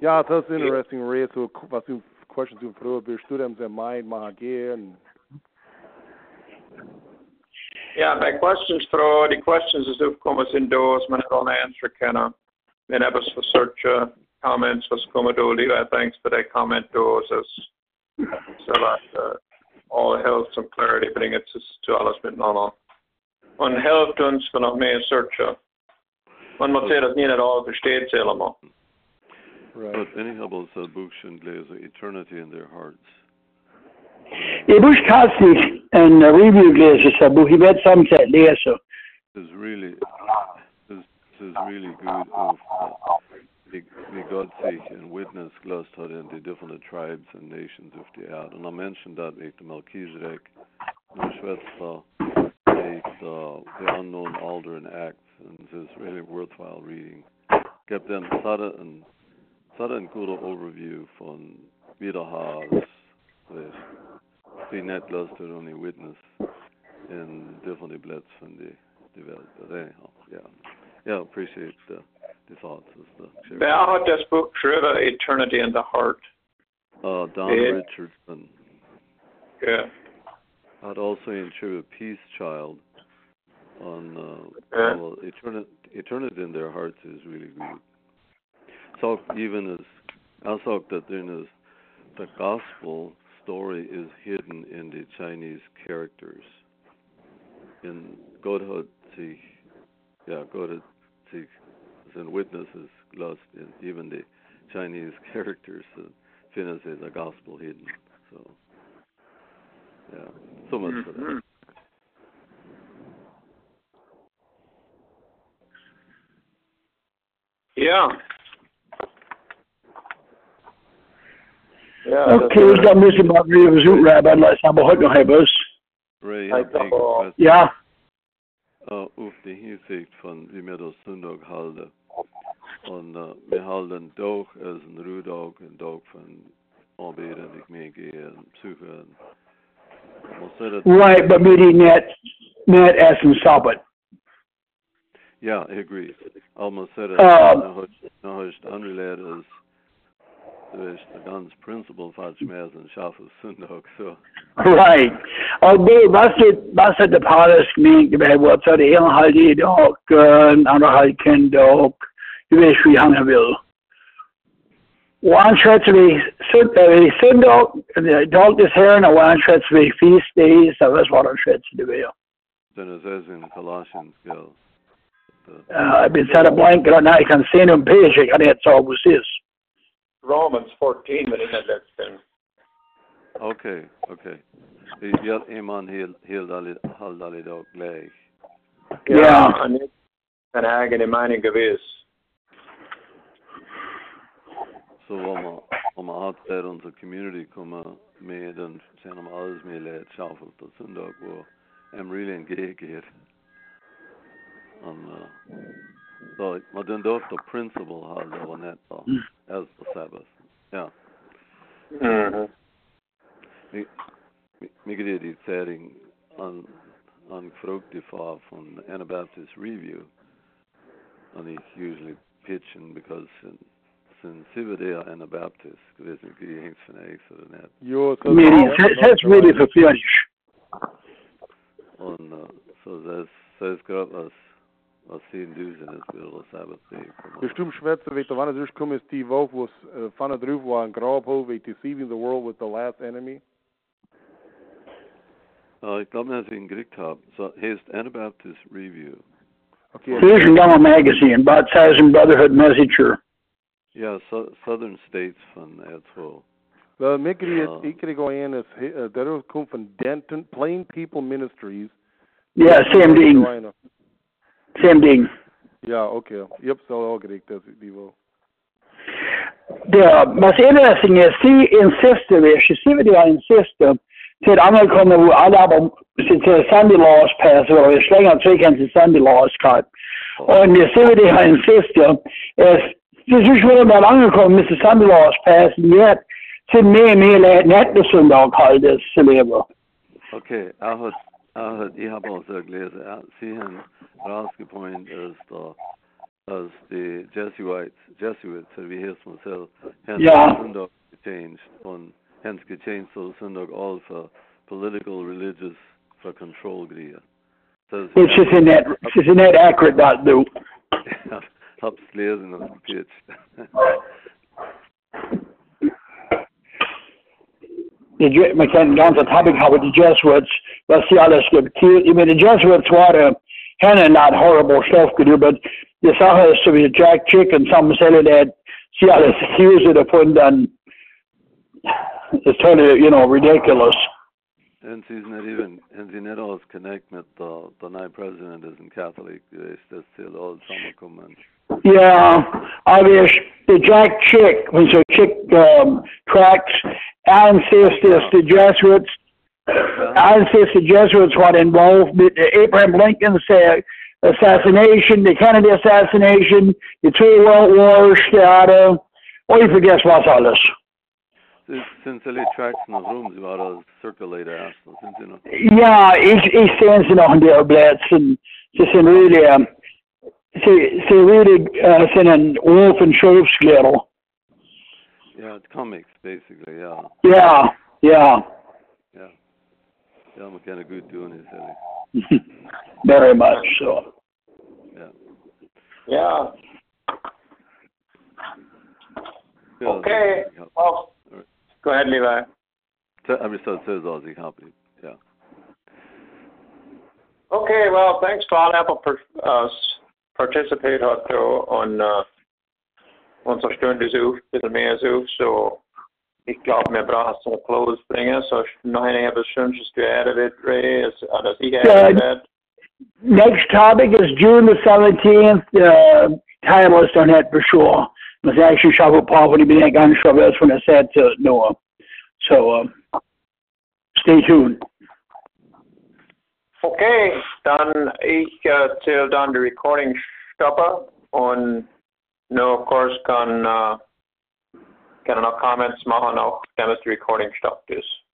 Yeah, that's interesting. Ray, so was you questions you throw about students their mind, Mahager and. Yeah, my questions throw the questions as if come indoors, man, I don't answer can. Men jeg for search comments for Skomadoli. I thanks for that comment to us so that uh, all help some clarity bring it to alles mit normal. Und helft uns für noch mehr Searcher. Man muss sehen, dass niemand all versteht selber. Right. But any Hubble said books and lays eternity in their hearts. The books has it and review glaze a book he read some said later. Is really is really good of the God sich and witness lost had in the different tribes and nations of the earth. And I mentioned that with the Melchizedek, no Schwester, with uh, the unknown Alder in Acts, and this is really worthwhile reading. gab dann einen, einen guten Overview von Widerhaus, die nicht lässt und die Witness in different Blätter von der Welt. Ja, ja, appreciate the, the thoughts. Wer hat das Buch geschrieben, Eternity in the Heart? Uh, Don It, Richardson. Yeah. I'd also ensure a peace child on uh, yeah. well, eternity, eternity in their hearts is really good. So even as I saw that then is the gospel story is hidden in the Chinese characters. In Godhood, yeah, Godhood, and witnesses lost in even the Chinese characters. And, Finna says the gospel hidden. So, yeah, so much for that. Yeah. Yeah. Okay, ich glaube, wir müssen mal wieder versuchen, Rabbi. Vielleicht haben wir heute noch etwas. Ray, ich denke, ja. Auf die Hinsicht von wie wir das Sonntag halten. Und uh, wir halten doch als ein Ruhetag, ein Tag von Anbeten, ich mir gehe, Psychen. Right, but maybe not, not as in Sabbath. Yeah, I agree. Almost said it. Um, now it's unrelated as the ganz principle for Schmerz and Schaffes Sonntag. So. Right. Albeit, was hat, was hat der Paulus gemeint, was hat er halt auch, ein anderer halt kein Tag. Du weißt, wie lange er will. One schätzt wie Sonntag, der Tag des Herrn, und one schätzt wie Feast Days, das ist, was er schätzt, du weißt. Dann ist es in Colossians, ja. Ich bin set a blank right now, ich kann sehen und page, ich kann jetzt sagen, was ist. Romans fourteen, wenn ich das letzte. Okay, okay. Ich werde immer hielt alle Tag gleich. Ja, und ich bin eine eigene Meinung gewiss. So, wenn wir, wenn wir hart in unsere Community kommen, mehr, dann sind wir alles mehr Leute schaffen, der Sonntag, wo einem really entgegengeht. Und uh, so, man dann doch das Prinzip halt, aber nicht uh, als der Sabbath. Ja. Mhm. Mir geht die Zeitung an, angefragt, die Frau von Anabaptist Review. Und ich usually pitchen, because in, in Sivadea Anabaptist gewesen, die hängt von der Exe oder nicht. Ja, das ist really verfehlisch. Und uh, so, das, das ist gerade was, was sie in Düsen ist, wie das Sabbatweg. Bestimmt schwätze, wie der Wanne durchkommen ist, die Woche, wo es vorne drauf war, ein Grabhof, wie Deceiving the World with the Last Enemy. Ich glaube nicht, dass ich ihn gekriegt habe. So, heißt Anabaptist Review. Okay. Christian Gamma Magazine, Baptizing Brotherhood Messenger. Ja, so, Southern States von Erzwo. Well, mir kriegt, ich kriege auch ein, der kommt von Denton, Plain People Ministries. Ja, same Ding. Same Ding. Ja, okay. Ich hab's auch gekriegt, das ist die Woche. Ja, was interesting ist, sie insistet, sie sieht ja insistet, sie hat angekommen, wo alle aber sie zu Sunday Laws passen, oder wir schlagen auf zwei ganze Sunday Laws gehabt. Und sie sieht ja insistet, es das ist schon mal angekommen, dass die Sunday Laws passen, jetzt sind mehr und mehr Leute nicht das Sonntag halt, das zu leben. Okay, aber ich habe auch so gelesen, sie haben rausgepoint, dass die Jesuits, Jesuits, wie heißt man selber, haben den Sonntag gechanged und haben es gechanged, so Sonntag all für political, religious, for control geredet. It's just in that, it's just in that accurate dot, though. Hab's lesen und pitch. Man kann den ganzen Topic haben, die Jesuits, was sie alles gibt. Ich meine, die Jesuits waren, haben nicht horrible stuff getan, aber die Sache ist, so wie Jack Chick und some Sailor, that sie alles accused davon, dann ist totally, you know, ridiculous. And she's not even, and she's not always connected with the, the new president isn't Catholic. That's still all summer coming. Yeah, I wish the Jack Chick, when so Chick um, tracks, Alan says this, the Jesuits, Alan says the Jesuits were involved, Abraham Lincoln said assassination, the Kennedy assassination, the two world wars, the other, or you forget what's all this. Since alle Tracks noch rum, sie war als Circulator, sind sie noch? Ja, ich, ich sehe sie noch in der Blätzen. Sie sind really, um, sie, sie really, uh, sind ein Wolf in Schafsglätter. Ja, Comics, basically, ja. Ja, ja. Ja, ja, man kann gut tun, ist ehrlich. Very much so. Ja. Ja. Ja, okay, well, go ahead, Levi. I'm just so Aussie company. Yeah. Okay. Well, thanks to all Apple per, uh, participate heute on uh, unser Stunde zu, bisschen mehr zu. So, ich glaube, wir brauchen so close bringen. So, noch eine Stunde zu erwähnen, Ray, ist alles hier erwähnt. Next topic is June the seventeenth. The uh, title is on that for sure. Was actually shovel poverty, but I got shovel. That's when I said to Noah. So um, stay tuned. Okay, dann ich uh, till dann the recording stoppe und no, of course kann uh, kann noch comments machen auch, damit the recording stoppt ist.